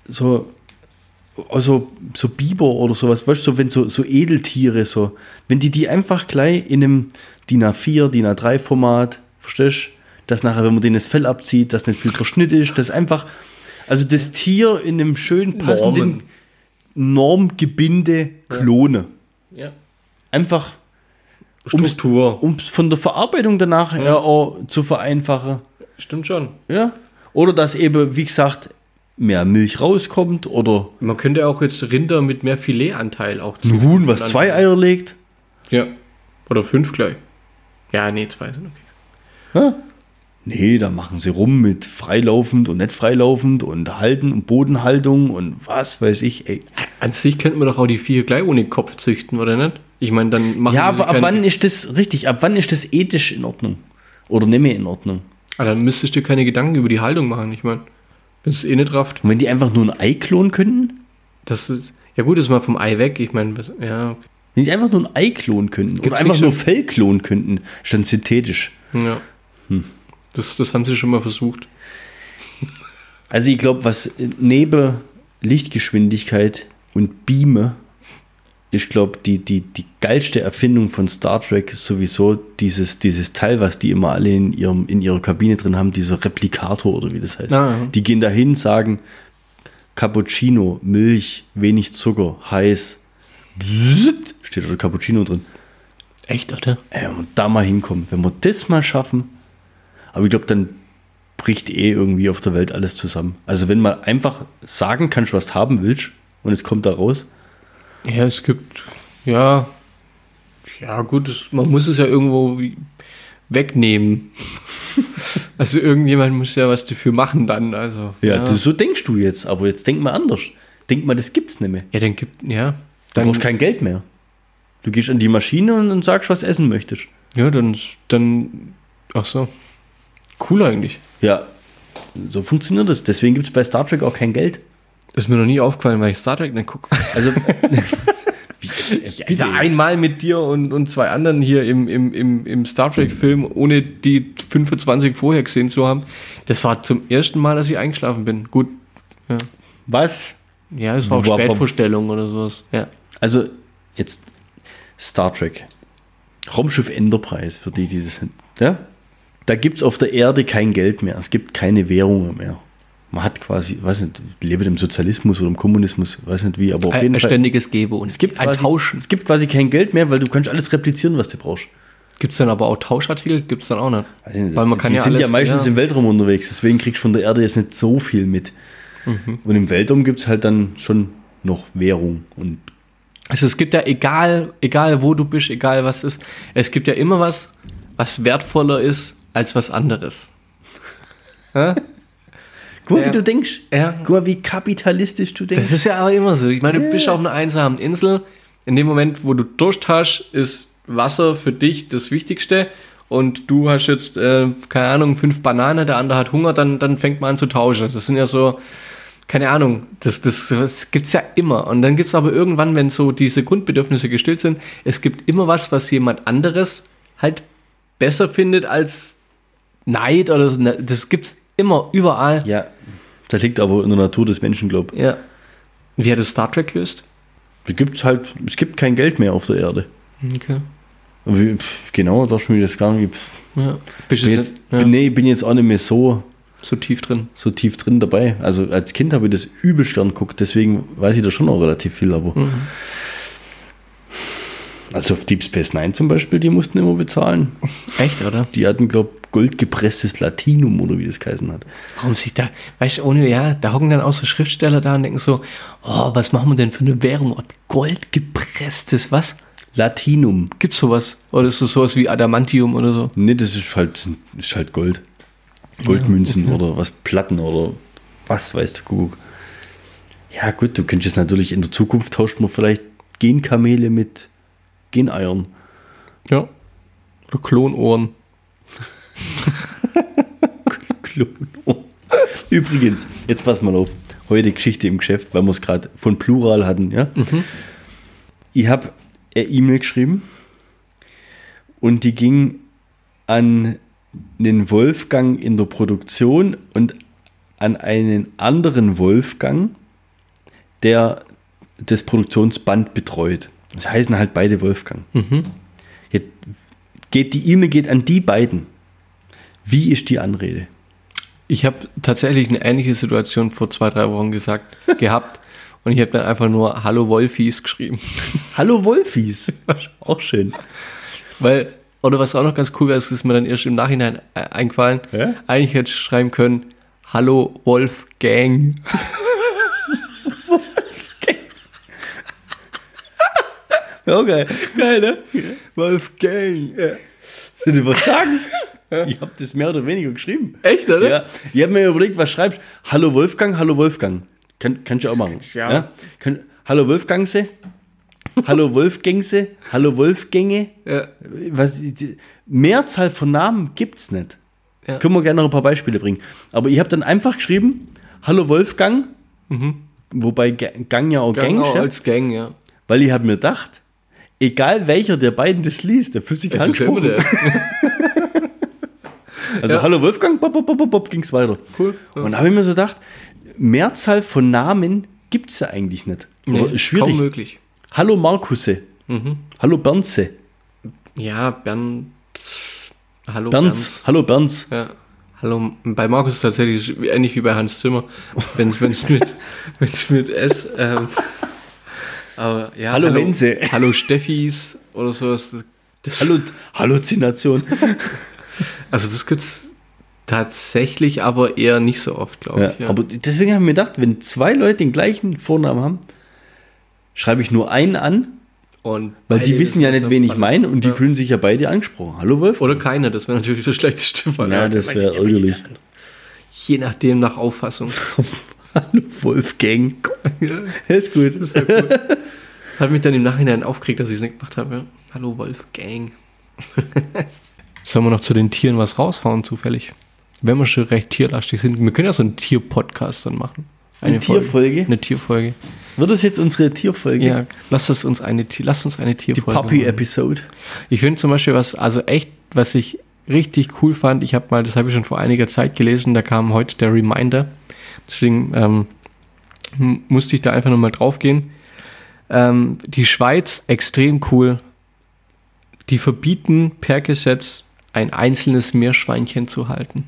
so, also, so Biber oder sowas, weißt du, wenn so, so Edeltiere, so, wenn die die einfach gleich in einem D I N A vier, D I N A drei Format, verstehst du, dass nachher, wenn man denen das Fell abzieht, dass nicht viel Verschnitt ist, dass einfach, also das Tier in einem schön passenden Normgebinde klone. Ja. Ja. Einfach Struktur. Um es von der Verarbeitung danach ja. her auch zu vereinfachen. Stimmt schon. Ja. Oder dass eben, wie gesagt, mehr Milch rauskommt oder... Man könnte auch jetzt Rinder mit mehr Filetanteil auch... Ein Huhn, was landen. Zwei Eier legt. Ja. Oder fünf gleich. Ja, nee, zwei sind okay. Hä? Nee, da machen sie rum mit freilaufend und nicht freilaufend und halten und Bodenhaltung und was weiß ich, ey. An sich könnten wir doch auch die Viecher gleich ohne Kopf züchten, oder nicht? Ich meine, dann machen wir... Ja, aber ab wann ist das richtig? Ab wann ist das ethisch in Ordnung? Oder nicht mehr in Ordnung? Ah, dann müsstest du keine Gedanken über die Haltung machen, ich meine. Wenn es eh nicht rafft. Und wenn die einfach nur ein Ei klonen könnten? Das ist... Ja gut, das ist mal vom Ei weg, ich meine, ja, okay. Wenn die einfach nur ein Ei klonen könnten Gibt's oder einfach nur Fell klonen könnten, ist dann synthetisch. Ja. Hm. Das, das haben sie schon mal versucht. Also ich glaube, was neben Lichtgeschwindigkeit und Beame, ich glaube, die, die, die geilste Erfindung von Star Trek ist sowieso dieses, dieses Teil, was die immer alle in, ihrem, in ihrer Kabine drin haben, dieser Replikator oder wie das heißt. Ah, ja. Die gehen dahin, sagen Cappuccino, Milch, wenig Zucker, heiß. Bzzzt, steht da Cappuccino drin. Echt, oder? Ja, und da mal hinkommen. Wenn wir das mal schaffen... Aber ich glaube, dann bricht eh irgendwie auf der Welt alles zusammen. Also wenn man einfach sagen kannst, was haben willst und es kommt da raus. Ja, es gibt, ja, ja gut, es, man muss es ja irgendwo wegnehmen. Also irgendjemand muss ja was dafür machen dann. Also, ja, ja. Das, so denkst du jetzt, aber jetzt denk mal anders. Denk mal, das gibt's nicht mehr. Ja, dann gibt, ja. Dann du brauchst kein Geld mehr. Du gehst an die Maschine und, und sagst, was essen möchtest. Ja, dann, dann ach so. Cool eigentlich. Ja, so funktioniert das. Deswegen gibt es bei Star Trek auch kein Geld. Das ist mir noch nie aufgefallen, weil ich Star Trek nicht gucke. Also, wieder einmal mit dir und, und zwei anderen hier im, im, im, im Star Trek-Film, ohne die fünfundzwanzig vorher gesehen zu haben. Das war zum ersten Mal, dass ich eingeschlafen bin. Gut. Ja. Was? Ja, das war auch War Spätvorstellung oder sowas. Ja. Also, jetzt Star Trek. Raumschiff Enterprise, für die, die das sind. Ja? Da gibt es auf der Erde kein Geld mehr. Es gibt keine Währungen mehr. Man hat quasi, weiß nicht, lebt im Sozialismus oder im Kommunismus, weiß nicht wie, aber auf jeden ein Fall. Ständiges Gebe und es gibt quasi, Tauschen. Es gibt quasi kein Geld mehr, weil du kannst alles replizieren, was du brauchst. Gibt es dann aber auch Tauschartikel? Gibt es dann auch nicht. Also weil man das, kann die ja sind alles, ja meistens ja. im Weltraum unterwegs, deswegen kriegst du von der Erde jetzt nicht so viel mit. Mhm. Und im Weltraum gibt es halt dann schon noch Währung und. Also es gibt ja egal, egal wo du bist, egal was ist, es gibt ja immer was, was wertvoller ist als was anderes. Guck mal, ja. Wie du denkst. Ja. Guck mal, wie kapitalistisch du denkst. Das ist ja aber immer so. Ich meine, du bist auf einer einsamen Insel. In dem Moment, wo du Durst hast, ist Wasser für dich das Wichtigste. Und du hast jetzt, äh, keine Ahnung, fünf Bananen, der andere hat Hunger, dann, dann fängt man an zu tauschen. Das sind ja so, keine Ahnung, das, das, das gibt es ja immer. Und dann gibt es aber irgendwann, wenn so diese Grundbedürfnisse gestillt sind, es gibt immer was, was jemand anderes halt besser findet als Neid oder so, das gibt's immer, überall. Ja, das liegt aber in der Natur des Menschen, glaub. Ja. Wie hat das Star Trek gelöst? Da gibt's halt, es gibt kein Geld mehr auf der Erde. Okay. Wie, pf, genau, da schmeckt das gar nicht. Pf. Ja. Bist bin jetzt, ja. Bin, nee, ich bin jetzt auch nicht mehr so, so tief drin. So tief drin dabei. Also als Kind habe ich das übelst gern geguckt, deswegen weiß ich da schon auch relativ viel, aber. Mhm. Also auf Deep Space Nine zum Beispiel, die mussten immer bezahlen. Echt, oder? Die hatten, glaube ich, goldgepresstes Latinum oder wie das geheißen hat. Warum sich da, weißt du, ohne, ja, da hocken dann auch so Schriftsteller da und denken so, oh, was machen wir denn für eine Währung? Goldgepresstes, was? Latinum. Gibt's sowas? Oder ist das sowas wie Adamantium oder so? Nee, das ist halt, ist halt Gold. Goldmünzen ja, okay. oder was, Platten oder was weiß der Kuckuck. Ja gut, du könntest natürlich in der Zukunft tauscht man vielleicht Genkamele mit Geneiern. Ja, oder Klonohren. Klonohren. Übrigens, jetzt pass mal auf, heute Geschichte im Geschäft, weil wir es gerade von Plural hatten. Ja? Mhm. Ich habe eine E-Mail geschrieben und die ging an einen Wolfgang in der Produktion und an einen anderen Wolfgang, der das Produktionsband betreut. Das heißen halt beide Wolfgang. Mhm. Jetzt geht die E-Mail geht an die beiden. Wie ist die Anrede? Ich habe tatsächlich eine ähnliche Situation vor zwei, drei Wochen gesagt, gehabt und ich habe dann einfach nur Hallo Wolfies geschrieben. Hallo Wolfies? Auch schön. Weil, oder was auch noch ganz cool wäre, ist, dass wir dann erst im Nachhinein einquallen. Ja? Eigentlich hätte ich schreiben können, Hallo Wolfgang. Ja, geil. Geil, ne? Ja. Wolfgang. Ja. Soll ich was sagen? Ja. Ich habe das mehr oder weniger geschrieben. Echt, oder? Ja. Ich habe mir überlegt, was schreibst du? Hallo Wolfgang, hallo Wolfgang. Kann, kannst du auch machen. Ja. Ja? Kann, hallo Wolfgangse. Hallo Wolfgängse. Hallo Wolfgänge. Ja. Was, die Mehrzahl von Namen gibt's nicht. Ja. Können wir gerne noch ein paar Beispiele bringen. Aber ich habe dann einfach geschrieben, Hallo Wolfgang. Mhm. Wobei Gang ja auch Gang, Gang auch als Gang, ja. Weil ich habe mir gedacht, egal welcher der beiden das liest, der fühlt sich angesprochen. Also ja. Hallo Wolfgang, bop, bop, bop, bop, ging es weiter. Cool. Ja. Und da habe ich mir so gedacht, Mehrzahl von Namen gibt es ja eigentlich nicht. Nee, oder ist schwierig. Kaum möglich. Hallo Markusse. Mhm. Hallo Bernse. Ja, Bern... Hallo Berns. Berns. Hallo Berns. Ja. Hallo, bei Markus ist tatsächlich ähnlich wie bei Hans Zimmer, wenn es mit, mit S... Ähm, Aber, ja, hallo, hallo Hense. Hallo Steffis oder sowas. Das hallo, Halluzination. Also das gibt es tatsächlich, aber eher nicht so oft, glaube ja, ich. Ja. Aber deswegen habe ich mir gedacht, wenn zwei Leute den gleichen Vornamen haben, schreibe ich nur einen an, und weil die wissen ja nicht, wen ich meine und die ja. fühlen sich ja beide angesprochen. Hallo Wolf. Oder keiner, das wäre natürlich das schlechteste Fall. Ja, das wäre ärgerlich. Je nachdem, nach Auffassung. Hallo Wolfgang. Ja. Das ist gut. Das ist ja cool. Hat mich dann im Nachhinein aufgeregt, dass ich es nicht gemacht habe. Hallo Wolfgang. Sollen wir noch zu den Tieren was raushauen, zufällig? Wenn wir schon recht tierlastig sind. Wir können ja so einen Tier-Podcast dann machen. Eine, eine Folge. Tierfolge? Eine Tierfolge. Wird das jetzt unsere Tierfolge? Ja, lass es uns eine, lass uns eine Tierfolge machen. Die Puppy-Episode. Ich finde zum Beispiel, was, also echt, was ich richtig cool fand, ich habe mal, das habe ich schon vor einiger Zeit gelesen, da kam heute der Reminder. Deswegen ähm, musste ich da einfach nochmal drauf gehen. Ähm, die Schweiz, extrem cool. Die verbieten per Gesetz, ein einzelnes Meerschweinchen zu halten.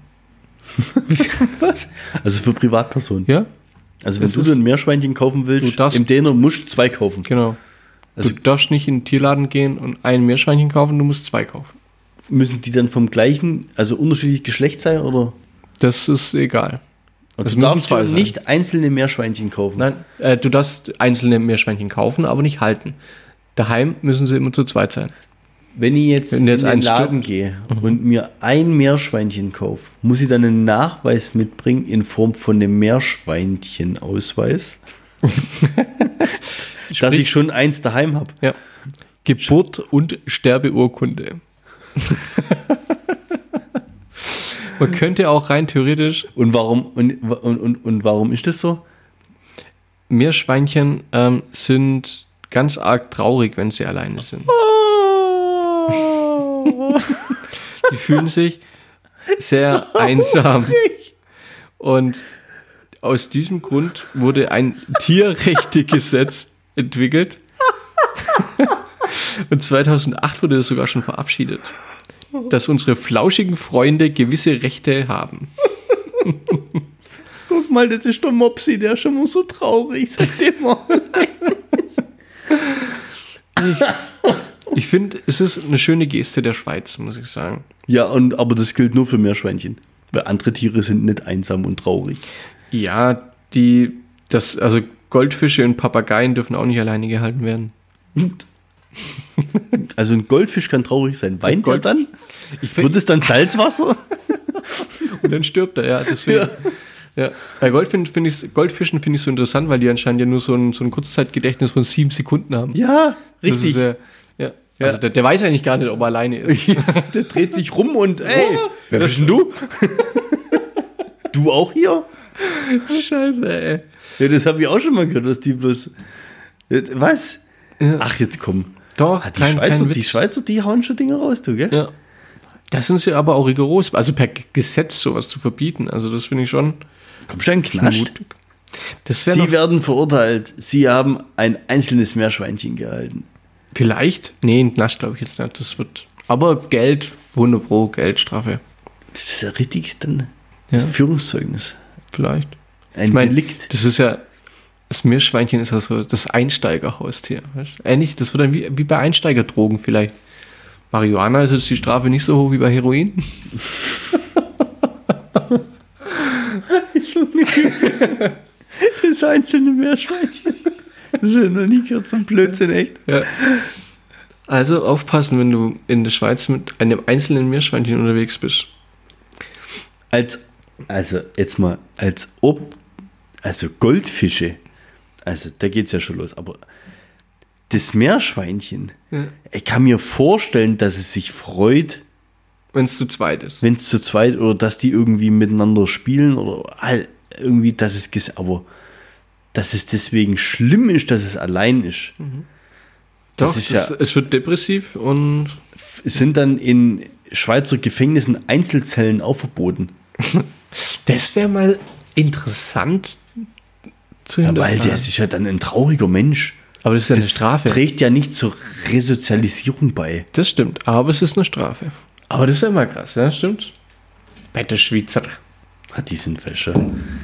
Was? Also für Privatpersonen? Ja. Also wenn das du ein Meerschweinchen kaufen willst, darfst, im Dehner musst du zwei kaufen. Genau. Also du darfst nicht in den Tierladen gehen und ein Meerschweinchen kaufen, du musst zwei kaufen. Müssen die dann vom gleichen, also unterschiedlich Geschlecht sein, oder? Das ist egal. Also du darfst du nicht sein. einzelne Meerschweinchen kaufen. Nein, äh, du darfst einzelne Meerschweinchen kaufen, aber nicht halten. Daheim müssen sie immer zu zweit sein. Wenn ich jetzt Wenn in jetzt den Laden Stück. gehe und mhm. mir ein Meerschweinchen kaufe, muss ich dann einen Nachweis mitbringen in Form von einem Meerschweinchenausweis, dass ich schon eins daheim habe. Ja. Geburt und Sterbeurkunde. Man könnte auch rein theoretisch... Und warum, und, und, und, und warum ist das so? Meerschweinchen ähm, sind ganz arg traurig, wenn sie alleine sind. Oh. Die fühlen sich sehr traurig. einsam. Und aus diesem Grund wurde ein Tierrechtegesetz entwickelt. Und zweitausendacht wurde das sogar schon verabschiedet. Dass unsere flauschigen Freunde gewisse Rechte haben. Guck mal, das ist der Mopsi, der ist schon mal so traurig, seitdem er Ich, ich finde, es ist eine schöne Geste der Schweiz, muss ich sagen. Ja, und aber das gilt nur für Meerschweinchen, weil andere Tiere sind nicht einsam und traurig. Ja, die, das, also Goldfische und Papageien dürfen auch nicht alleine gehalten werden. Und? Also ein Goldfisch kann traurig sein. Weint er dann? Ich find, Wird es dann Salzwasser? Und dann stirbt er, ja. Deswegen. Ja. Ja. Bei Goldfisch find ich, Goldfischen finde ich so interessant, weil die anscheinend ja nur so ein, so ein Kurzzeitgedächtnis von sieben Sekunden haben. Ja, richtig. Das ist, äh, ja. Ja. Also der, der weiß eigentlich gar nicht, ob er alleine ist. Der dreht sich rum und, ey, wer bist denn du? Du auch hier? Scheiße, ey. Ja, das habe ich auch schon mal gehört, was die bloß... Was? Ja. Ach, jetzt komm. Doch, ah, die, kein, Schweizer, kein die Schweizer, die hauen schon Dinge raus, du, gell? Ja. Da sind sie aber auch rigoros. Also per Gesetz sowas zu verbieten. Also das finde ich schon... Komm schon, Knast. Das wär sie werden verurteilt. Sie haben ein einzelnes Meerschweinchen gehalten. Vielleicht? Nee, ein Knast glaube ich jetzt nicht. Das wird... Aber Geld, hundert Pro, Geldstrafe. Das ist ja richtig dann... Ja. Das Führungszeugnis. Vielleicht. Ein ich mein, Delikt. Das ist ja, das Meerschweinchen ist ja so das Einsteigerhaustier. Weißt? Ähnlich, das wird dann wie, wie bei Einsteigerdrogen vielleicht. Marihuana ist jetzt die Strafe nicht so hoch wie bei Heroin. Das einzelne Meerschweinchen. Das ist noch nie gehört, so ein Blödsinn, echt. Ja. Also aufpassen, wenn du in der Schweiz mit einem einzelnen Meerschweinchen unterwegs bist. Als, also jetzt mal, als ob, also Goldfische, also da geht's ja schon los, aber das Meerschweinchen, ja. Ich kann mir vorstellen, dass es sich freut, wenn es zu zweit ist. Wenn es zu zweit oder dass die irgendwie miteinander spielen oder irgendwie, dass es, aber dass es deswegen schlimm ist, dass es allein ist. Mhm. Doch, das ist das, ja, es wird depressiv und... Sind dann in Schweizer Gefängnissen Einzelzellen auch verboten. Das wäre mal interessant zu hinterfragen. Ja, weil der ist ja dann ein trauriger Mensch. Aber das ist ja das eine Strafe. Das trägt ja nicht zur Resozialisierung bei. Das stimmt, aber es ist eine Strafe. Aber das wäre mal krass, ja, stimmt. Bei der Schweizer. Ah, die sind Fäscher.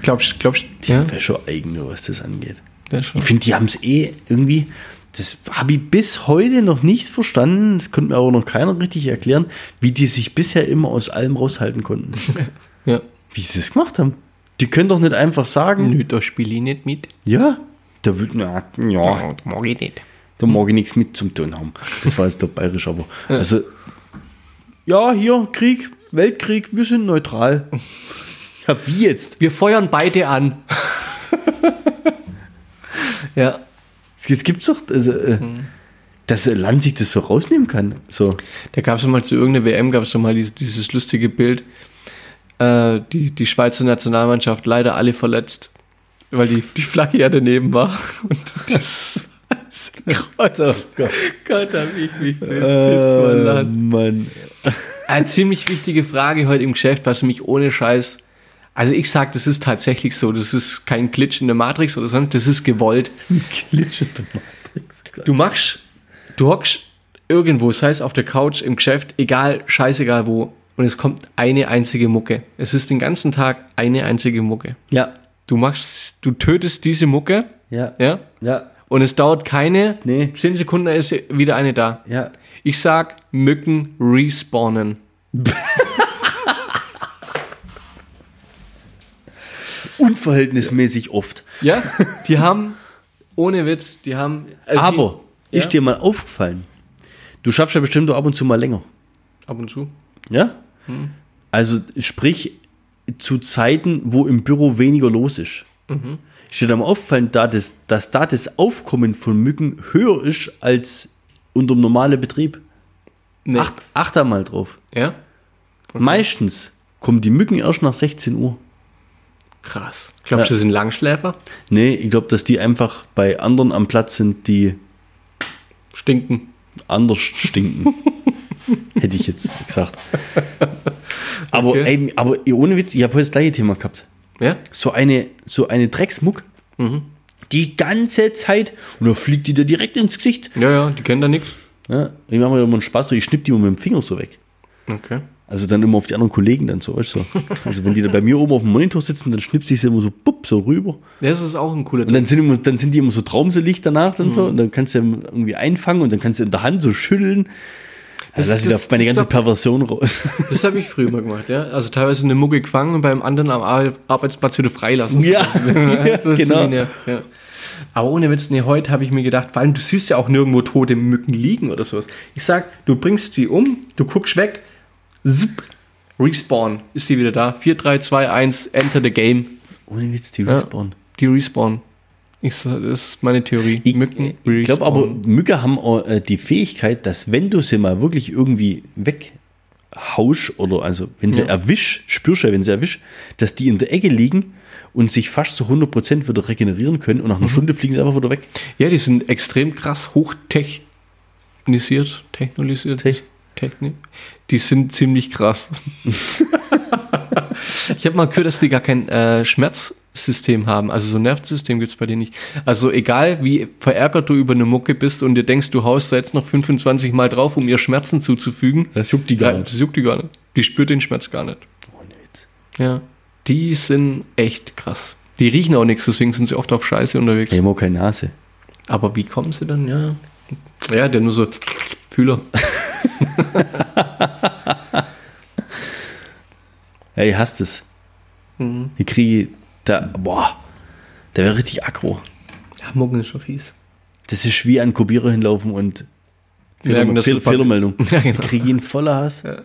Glaubst du? Die sind Fäscher eigene, was das angeht. Ja, ich finde, die haben es eh irgendwie... Das habe ich bis heute noch nicht verstanden. Das konnte mir aber noch keiner richtig erklären, wie die sich bisher immer aus allem raushalten konnten. Ja. Wie sie das gemacht haben. Die können doch nicht einfach sagen. Nö, da spiele ich nicht mit. Ja. Da will, na, ja. Da mag ich nicht. Da mag ich nichts mit zum tun haben. Das war jetzt doch bayerisch, aber. Ja. Also, ja, hier, Krieg, Weltkrieg, wir sind neutral. Ja, wie jetzt? Wir feuern beide an. Ja. Es gibt doch, also, mhm. dass ein Land sich das so rausnehmen kann. So. Da gab es mal zu irgendeiner W M, gab es mal dieses lustige Bild, äh, die, die Schweizer Nationalmannschaft leider alle verletzt, weil die, die Flagge ja daneben war. Und das, das Gott, oh Gott. Gott, hab ich mich verpisst, äh, Mann. Eine ziemlich wichtige Frage heute im Geschäft, was mich ohne Scheiß... Also ich sage, das ist tatsächlich so. Das ist kein Glitch in der Matrix oder sonst. Das ist gewollt. Ein Glitch in der Matrix. Klar. Du machst, du hockst irgendwo, sei es auf der Couch, im Geschäft, egal, scheißegal wo. Und es kommt eine einzige Mucke. Es ist den ganzen Tag eine einzige Mucke. Ja. Du machst, du tötest diese Mucke. Ja. Ja. Ja. Und es dauert keine nee. zehn Sekunden, da ist wieder eine da. Ja. Ich sag, Mücken respawnen. Unverhältnismäßig ja. oft. Ja, die haben, ohne Witz, die haben... Also aber, die, ist ja? dir mal aufgefallen, du schaffst ja bestimmt auch ab und zu mal länger. Ab und zu? Ja. Hm. Also sprich, zu Zeiten, wo im Büro weniger los ist. Mhm. Ist dir da mal aufgefallen, da das, dass da das Aufkommen von Mücken höher ist als unter dem normalen Betrieb? Nee. Acht, acht einmal drauf. Ja. Okay. Meistens kommen die Mücken erst nach sechzehn Uhr. Krass. Glaubst du, ja. das sind Langschläfer? Nee, ich glaube, dass die einfach bei anderen am Platz sind, die stinken. Anders stinken. Hätte ich jetzt gesagt. Aber, okay. ey, aber ohne Witz, ich habe heute das gleiche Thema gehabt. Ja? So eine, so eine Drecksmuck, mhm. die ganze Zeit, und dann fliegt die dir direkt ins Gesicht. Ja, ja, die kennen da nichts. Ja, ich mache mir immer einen Spaß, so ich schnipp die immer mit dem Finger so weg. Okay. Also dann immer auf die anderen Kollegen dann so, weißt du. Also wenn die da bei mir oben auf dem Monitor sitzen, dann schnipst ich sie immer so, bupp, so rüber. Das ist auch ein cooler Ding. Und dann sind, immer, dann sind die immer so traumselig danach dann mhm. so. Und dann kannst du ja irgendwie einfangen und dann kannst du in der Hand so schütteln. Also lass ich da meine ganze hab, Perversion raus. Das habe ich früher mal gemacht, ja. Also teilweise eine Mucke gefangen und beim anderen am Arbeitsplatz wieder freilassen. Ja, ja so genau. Ja. Aber ohne Witz, nee, heute habe ich mir gedacht, vor allem du siehst ja auch nirgendwo tote Mücken liegen oder sowas. Ich sag, du bringst die um, du guckst weg, Respawn ist die wieder da. vier, drei, zwei, eins, enter the game. Ohne Witz, die Respawn. Ja, die Respawn. Ich, das ist meine Theorie. Ich, ich glaube aber, Mücken haben auch äh, die Fähigkeit, dass wenn du sie mal wirklich irgendwie weghausch oder also wenn sie ja. erwisch, spürst du ja, wenn sie erwisch, dass die in der Ecke liegen und sich fast zu hundert Prozent wieder regenerieren können und nach einer mhm. Stunde fliegen sie einfach wieder weg. Ja, die sind extrem krass hochtechnisiert, technolisiert. Techn- Technik. Die sind ziemlich krass. Ich habe mal gehört, dass die gar kein äh, Schmerzsystem haben. Also so ein Nervensystem gibt es bei denen nicht. Also egal, wie verärgert du über eine Mucke bist und dir denkst, du haust da jetzt noch fünfundzwanzig Mal drauf, um ihr Schmerzen zuzufügen. Das juckt die gar nicht. Das juckt die gar nicht. Die spürt den Schmerz gar nicht. Oh, nicht. Ja. Die sind echt krass. Die riechen auch nichts, deswegen sind sie oft auf Scheiße unterwegs. Die haben auch keine Nase. Aber wie kommen sie dann? Ja, ja der nur so Fühler. Ey, ja, hasst es. Mhm. Ich kriege da, boah, der wäre richtig aggro. Ja, Mucken ist schon fies. Das ist wie an Kopierer hinlaufen und Fehlermeldung. Fehler, Fehler, ja, genau. Ich kriege ihn voller Hass. Ja.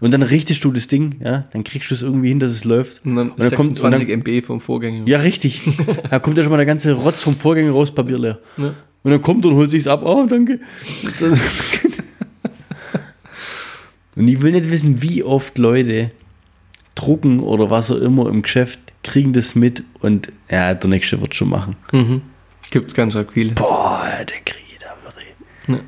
Und dann richtest du das Ding, ja, dann kriegst du es irgendwie hin, dass es läuft. Und dann, und dann kommt zwanzig M B vom Vorgänger. Ja, richtig. Da kommt ja schon mal der ganze Rotz vom Vorgänger raus, Papier leer. Ja. Und dann kommt und holt sich's ab. Oh, danke. Und ich will nicht wissen, wie oft Leute drucken oder was auch immer im Geschäft, kriegen das mit und ja, der nächste wird schon machen. Mhm. Gibt ganz viele. Boah, der kriege da wirklich. Ja.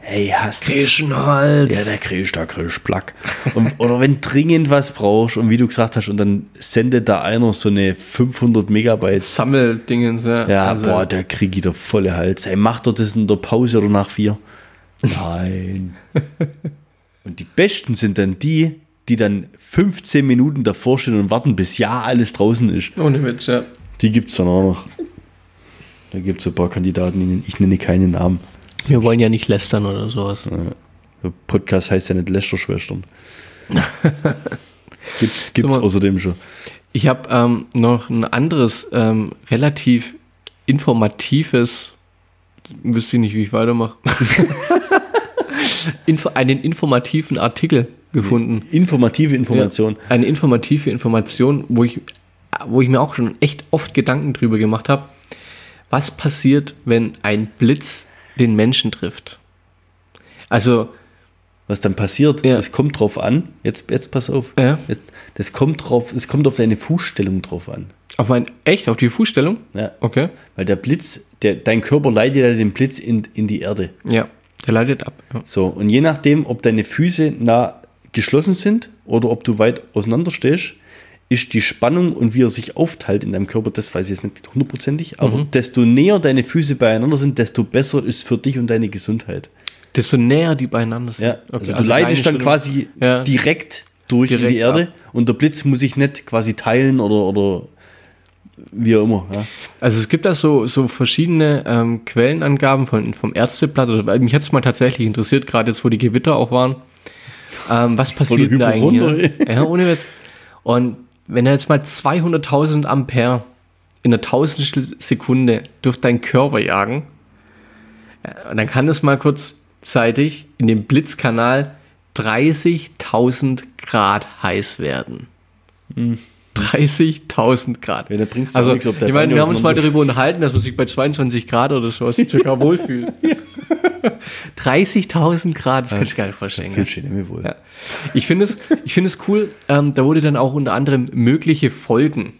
Hey, hast du Krischenhals. Ja, der kriege da kriege Plack. Und, oder wenn dringend was brauchst und wie du gesagt hast, und dann sendet da einer so eine fünfhundert Megabyte Sammeldingens. Ja, ja also. Boah, der kriege da volle Hals. Hey, macht doch das in der Pause oder nach vier? Nein. Und die Besten sind dann die, die dann fünfzehn Minuten davor stehen und warten, bis ja alles draußen ist. Ohne Witz, ja. Die gibt es dann auch noch. Da gibt es ein paar Kandidaten, ich nenne keine Namen. Wir wollen ja nicht lästern oder sowas. Der Podcast heißt ja nicht Lästerschwestern. Gibt's gibt's außerdem schon. Ich habe ähm, noch ein anderes, ähm, relativ informatives, wüsste ich nicht, wie ich weitermache. Info, einen informativen Artikel gefunden. Informative Information. Ja, eine informative Information, wo ich, wo ich mir auch schon echt oft Gedanken drüber gemacht habe. Was passiert, wenn ein Blitz den Menschen trifft? Also. Was dann passiert, ja. Das kommt drauf an. Jetzt, jetzt pass auf. Ja. Jetzt, das kommt drauf, es kommt auf deine Fußstellung drauf an. Auf ein, echt? Auf die Fußstellung? Ja. Okay. Weil der Blitz, der, dein Körper leitet ja den Blitz in, in die Erde. Ja. Er leitet ab. Ja. So, und je nachdem, ob deine Füße nah geschlossen sind oder ob du weit auseinander stehst, ist die Spannung und wie er sich aufteilt in deinem Körper, das weiß ich jetzt nicht hundertprozentig, aber mhm. desto näher deine Füße beieinander sind, desto besser ist für dich und deine Gesundheit. Desto näher die beieinander sind. Ja, okay. Also du also leitest dann quasi ja. direkt durch direkt in die Erde ab. Und der Blitz muss sich nicht quasi teilen oder, oder wie auch immer. Ja. Also es gibt da so, so verschiedene ähm, Quellenangaben von, vom Ärzteblatt. Oder, mich hat es mal tatsächlich interessiert, gerade jetzt, wo die Gewitter auch waren. Ähm, was passiert da eigentlich? Ja? Ja, ohne Witz. Und wenn da jetzt mal zweihunderttausend Ampere in einer tausendstel Sekunde durch deinen Körper jagen, dann kann das mal kurzzeitig in dem Blitzkanal dreißigtausend Grad heiß werden. Hm. dreißigtausend Grad. Ja, da bringt's also, nichts, ob der ich meine, wir haben uns mal darüber unterhalten, dass man sich bei zweiundzwanzig Grad oder so circa wohlfühlt. Ja. dreißigtausend Grad, das ja, kann ich gar nicht vorstellen. Das fühlt sich wohl. Ja. Ich finde es, ich finde es cool, ähm, da wurde dann auch unter anderem mögliche Folgen.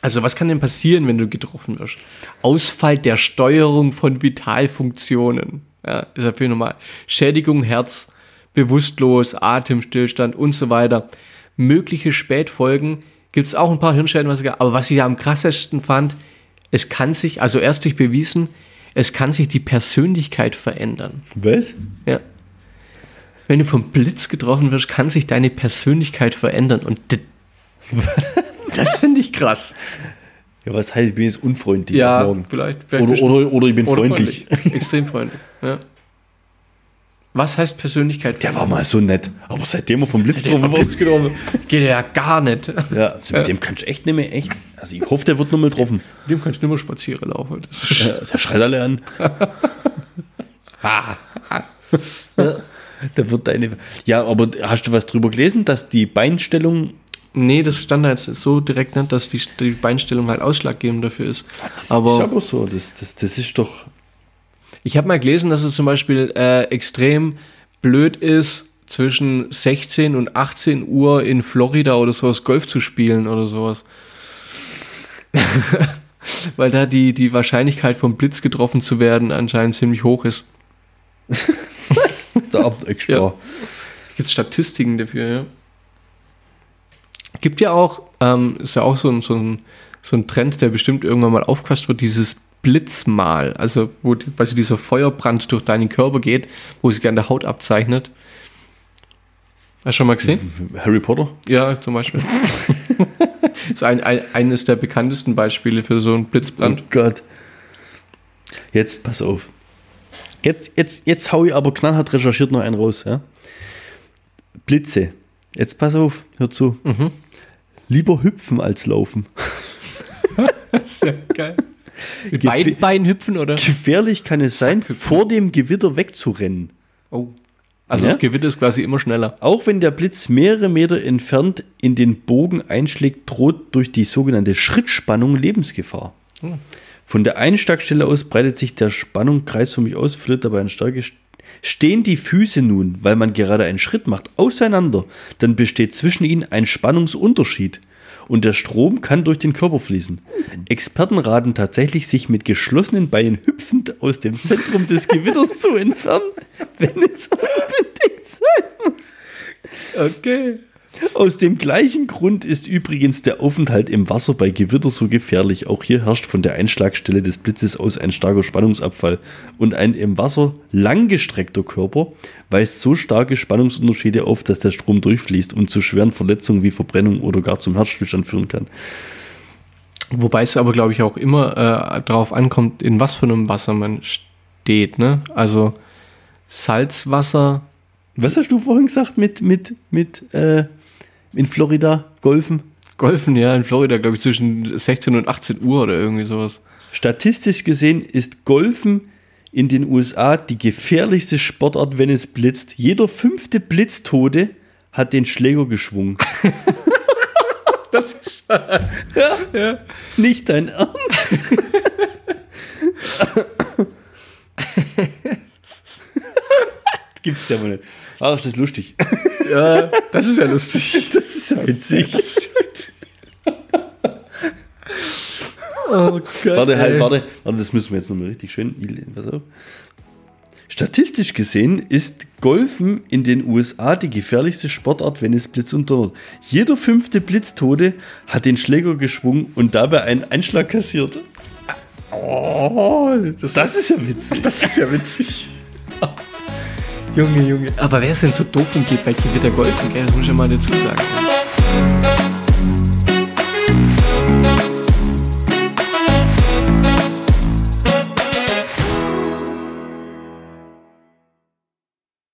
Also was kann denn passieren, wenn du getroffen wirst? Ausfall der Steuerung von Vitalfunktionen. Ja, deshalb hier nochmal. Schädigung, Herz, bewusstlos, Atemstillstand und so weiter. Mögliche Spätfolgen, gibt es auch ein paar Hirnschäden, was ich, aber was ich ja am krassesten fand, es kann sich, also erstlich bewiesen, es kann sich die Persönlichkeit verändern. Was? Ja. Wenn du vom Blitz getroffen wirst, kann sich deine Persönlichkeit verändern und d- das finde ich krass. Ja, was heißt, ich bin jetzt unfreundlich? Ja, morgen. Vielleicht. vielleicht oder, oder, oder ich bin oder freundlich. freundlich. Extrem freundlich, ja. Was heißt Persönlichkeit? Der war mal so nett, aber seitdem er vom Blitz getroffen wurde, geht er ja gar nicht. Ja, also mit ja. dem kannst du echt nicht mehr, echt. Also ich hoffe, der wird noch mal getroffen. Mit dem kannst du nicht mehr spazieren laufen. Das ja, der schreit alle an. ah. ja. Da wird deine. Ja, aber hast du was drüber gelesen, dass die Beinstellung. Nee, das stand halt so direkt nicht, dass die, die Beinstellung halt ausschlaggebend dafür ist. Das aber ist aber so, das, das, das ist doch. Ich habe mal gelesen, dass es zum Beispiel äh, extrem blöd ist, zwischen sechzehn und achtzehn Uhr in Florida oder sowas Golf zu spielen oder sowas. Weil da die, die Wahrscheinlichkeit vom Blitz getroffen zu werden anscheinend ziemlich hoch ist. Da extra. Ja. Gibt es Statistiken dafür, ja. Gibt ja auch, ähm, ist ja auch so ein, so, ein, so ein Trend, der bestimmt irgendwann mal aufgefasst wird, dieses Blitzmal, also wo die, also dieser Feuerbrand durch deinen Körper geht, wo sich an der Haut abzeichnet. Hast du schon mal gesehen? Harry Potter? Ja, zum Beispiel. Das ist ein, ein, eines der bekanntesten Beispiele für so einen Blitzbrand. Oh Gott. Jetzt, pass auf. Jetzt, jetzt, jetzt hau ich aber knallhart recherchiert noch einen raus. Ja? Blitze. Jetzt pass auf, hör zu. Mhm. Lieber hüpfen als laufen. Das ist ja geil. Mit Gefähr- beiden Beinen hüpfen, oder? Gefährlich kann es sein, Sack-Hüpfen. Vor dem Gewitter wegzurennen. Oh. Also ja? Das Gewitter ist quasi immer schneller. Auch wenn der Blitz mehrere Meter entfernt in den Bogen einschlägt, droht durch die sogenannte Schrittspannung Lebensgefahr. Hm. Von der Einschlagstelle aus breitet sich der Spannung kreisförmig aus, verliert dabei an Stärke. Stehen die Füße nun, weil man gerade einen Schritt macht, auseinander, dann besteht zwischen ihnen ein Spannungsunterschied und der Strom kann durch den Körper fließen. Experten raten tatsächlich, sich mit geschlossenen Beinen hüpfend aus dem Zentrum des Gewitters zu entfernen, wenn es unbedingt sein muss. Okay. Aus dem gleichen Grund ist übrigens der Aufenthalt im Wasser bei Gewitter so gefährlich. Auch hier herrscht von der Einschlagstelle des Blitzes aus ein starker Spannungsabfall und ein im Wasser langgestreckter Körper weist so starke Spannungsunterschiede auf, dass der Strom durchfließt und zu schweren Verletzungen wie Verbrennung oder gar zum Herzstillstand führen kann. Wobei es aber, glaube ich, auch immer äh, darauf ankommt, in was für einem Wasser man steht, ne? Also Salzwasser. Was hast du vorhin gesagt mit, mit, mit, äh, in Florida golfen? Golfen, ja, in Florida, glaube ich, zwischen sechzehn und achtzehn Uhr oder irgendwie sowas. Statistisch gesehen ist Golfen in den U S A die gefährlichste Sportart, wenn es blitzt. Jeder fünfte Blitztote hat den Schläger geschwungen. Das ist schade. Ja, ja. Nicht dein Ernst. Gibt's ja mal nicht. Ach, ist das lustig. Ja, das ist ja lustig. Das ist ja witzig. Oh Gott. Warte, halt, warte. Warte, das müssen wir jetzt nochmal richtig schön. Pass auf. Statistisch gesehen ist Golfen in den U S A die gefährlichste Sportart, wenn es Blitz und Donner. Jeder fünfte Blitztote hat den Schläger geschwungen und dabei einen Einschlag kassiert. Oh, das, das ist ja witzig. Das ist ja witzig. Junge, Junge. Aber wer ist denn so doof und geht bei Gewitter golfen? Das muss ich mal dazu sagen.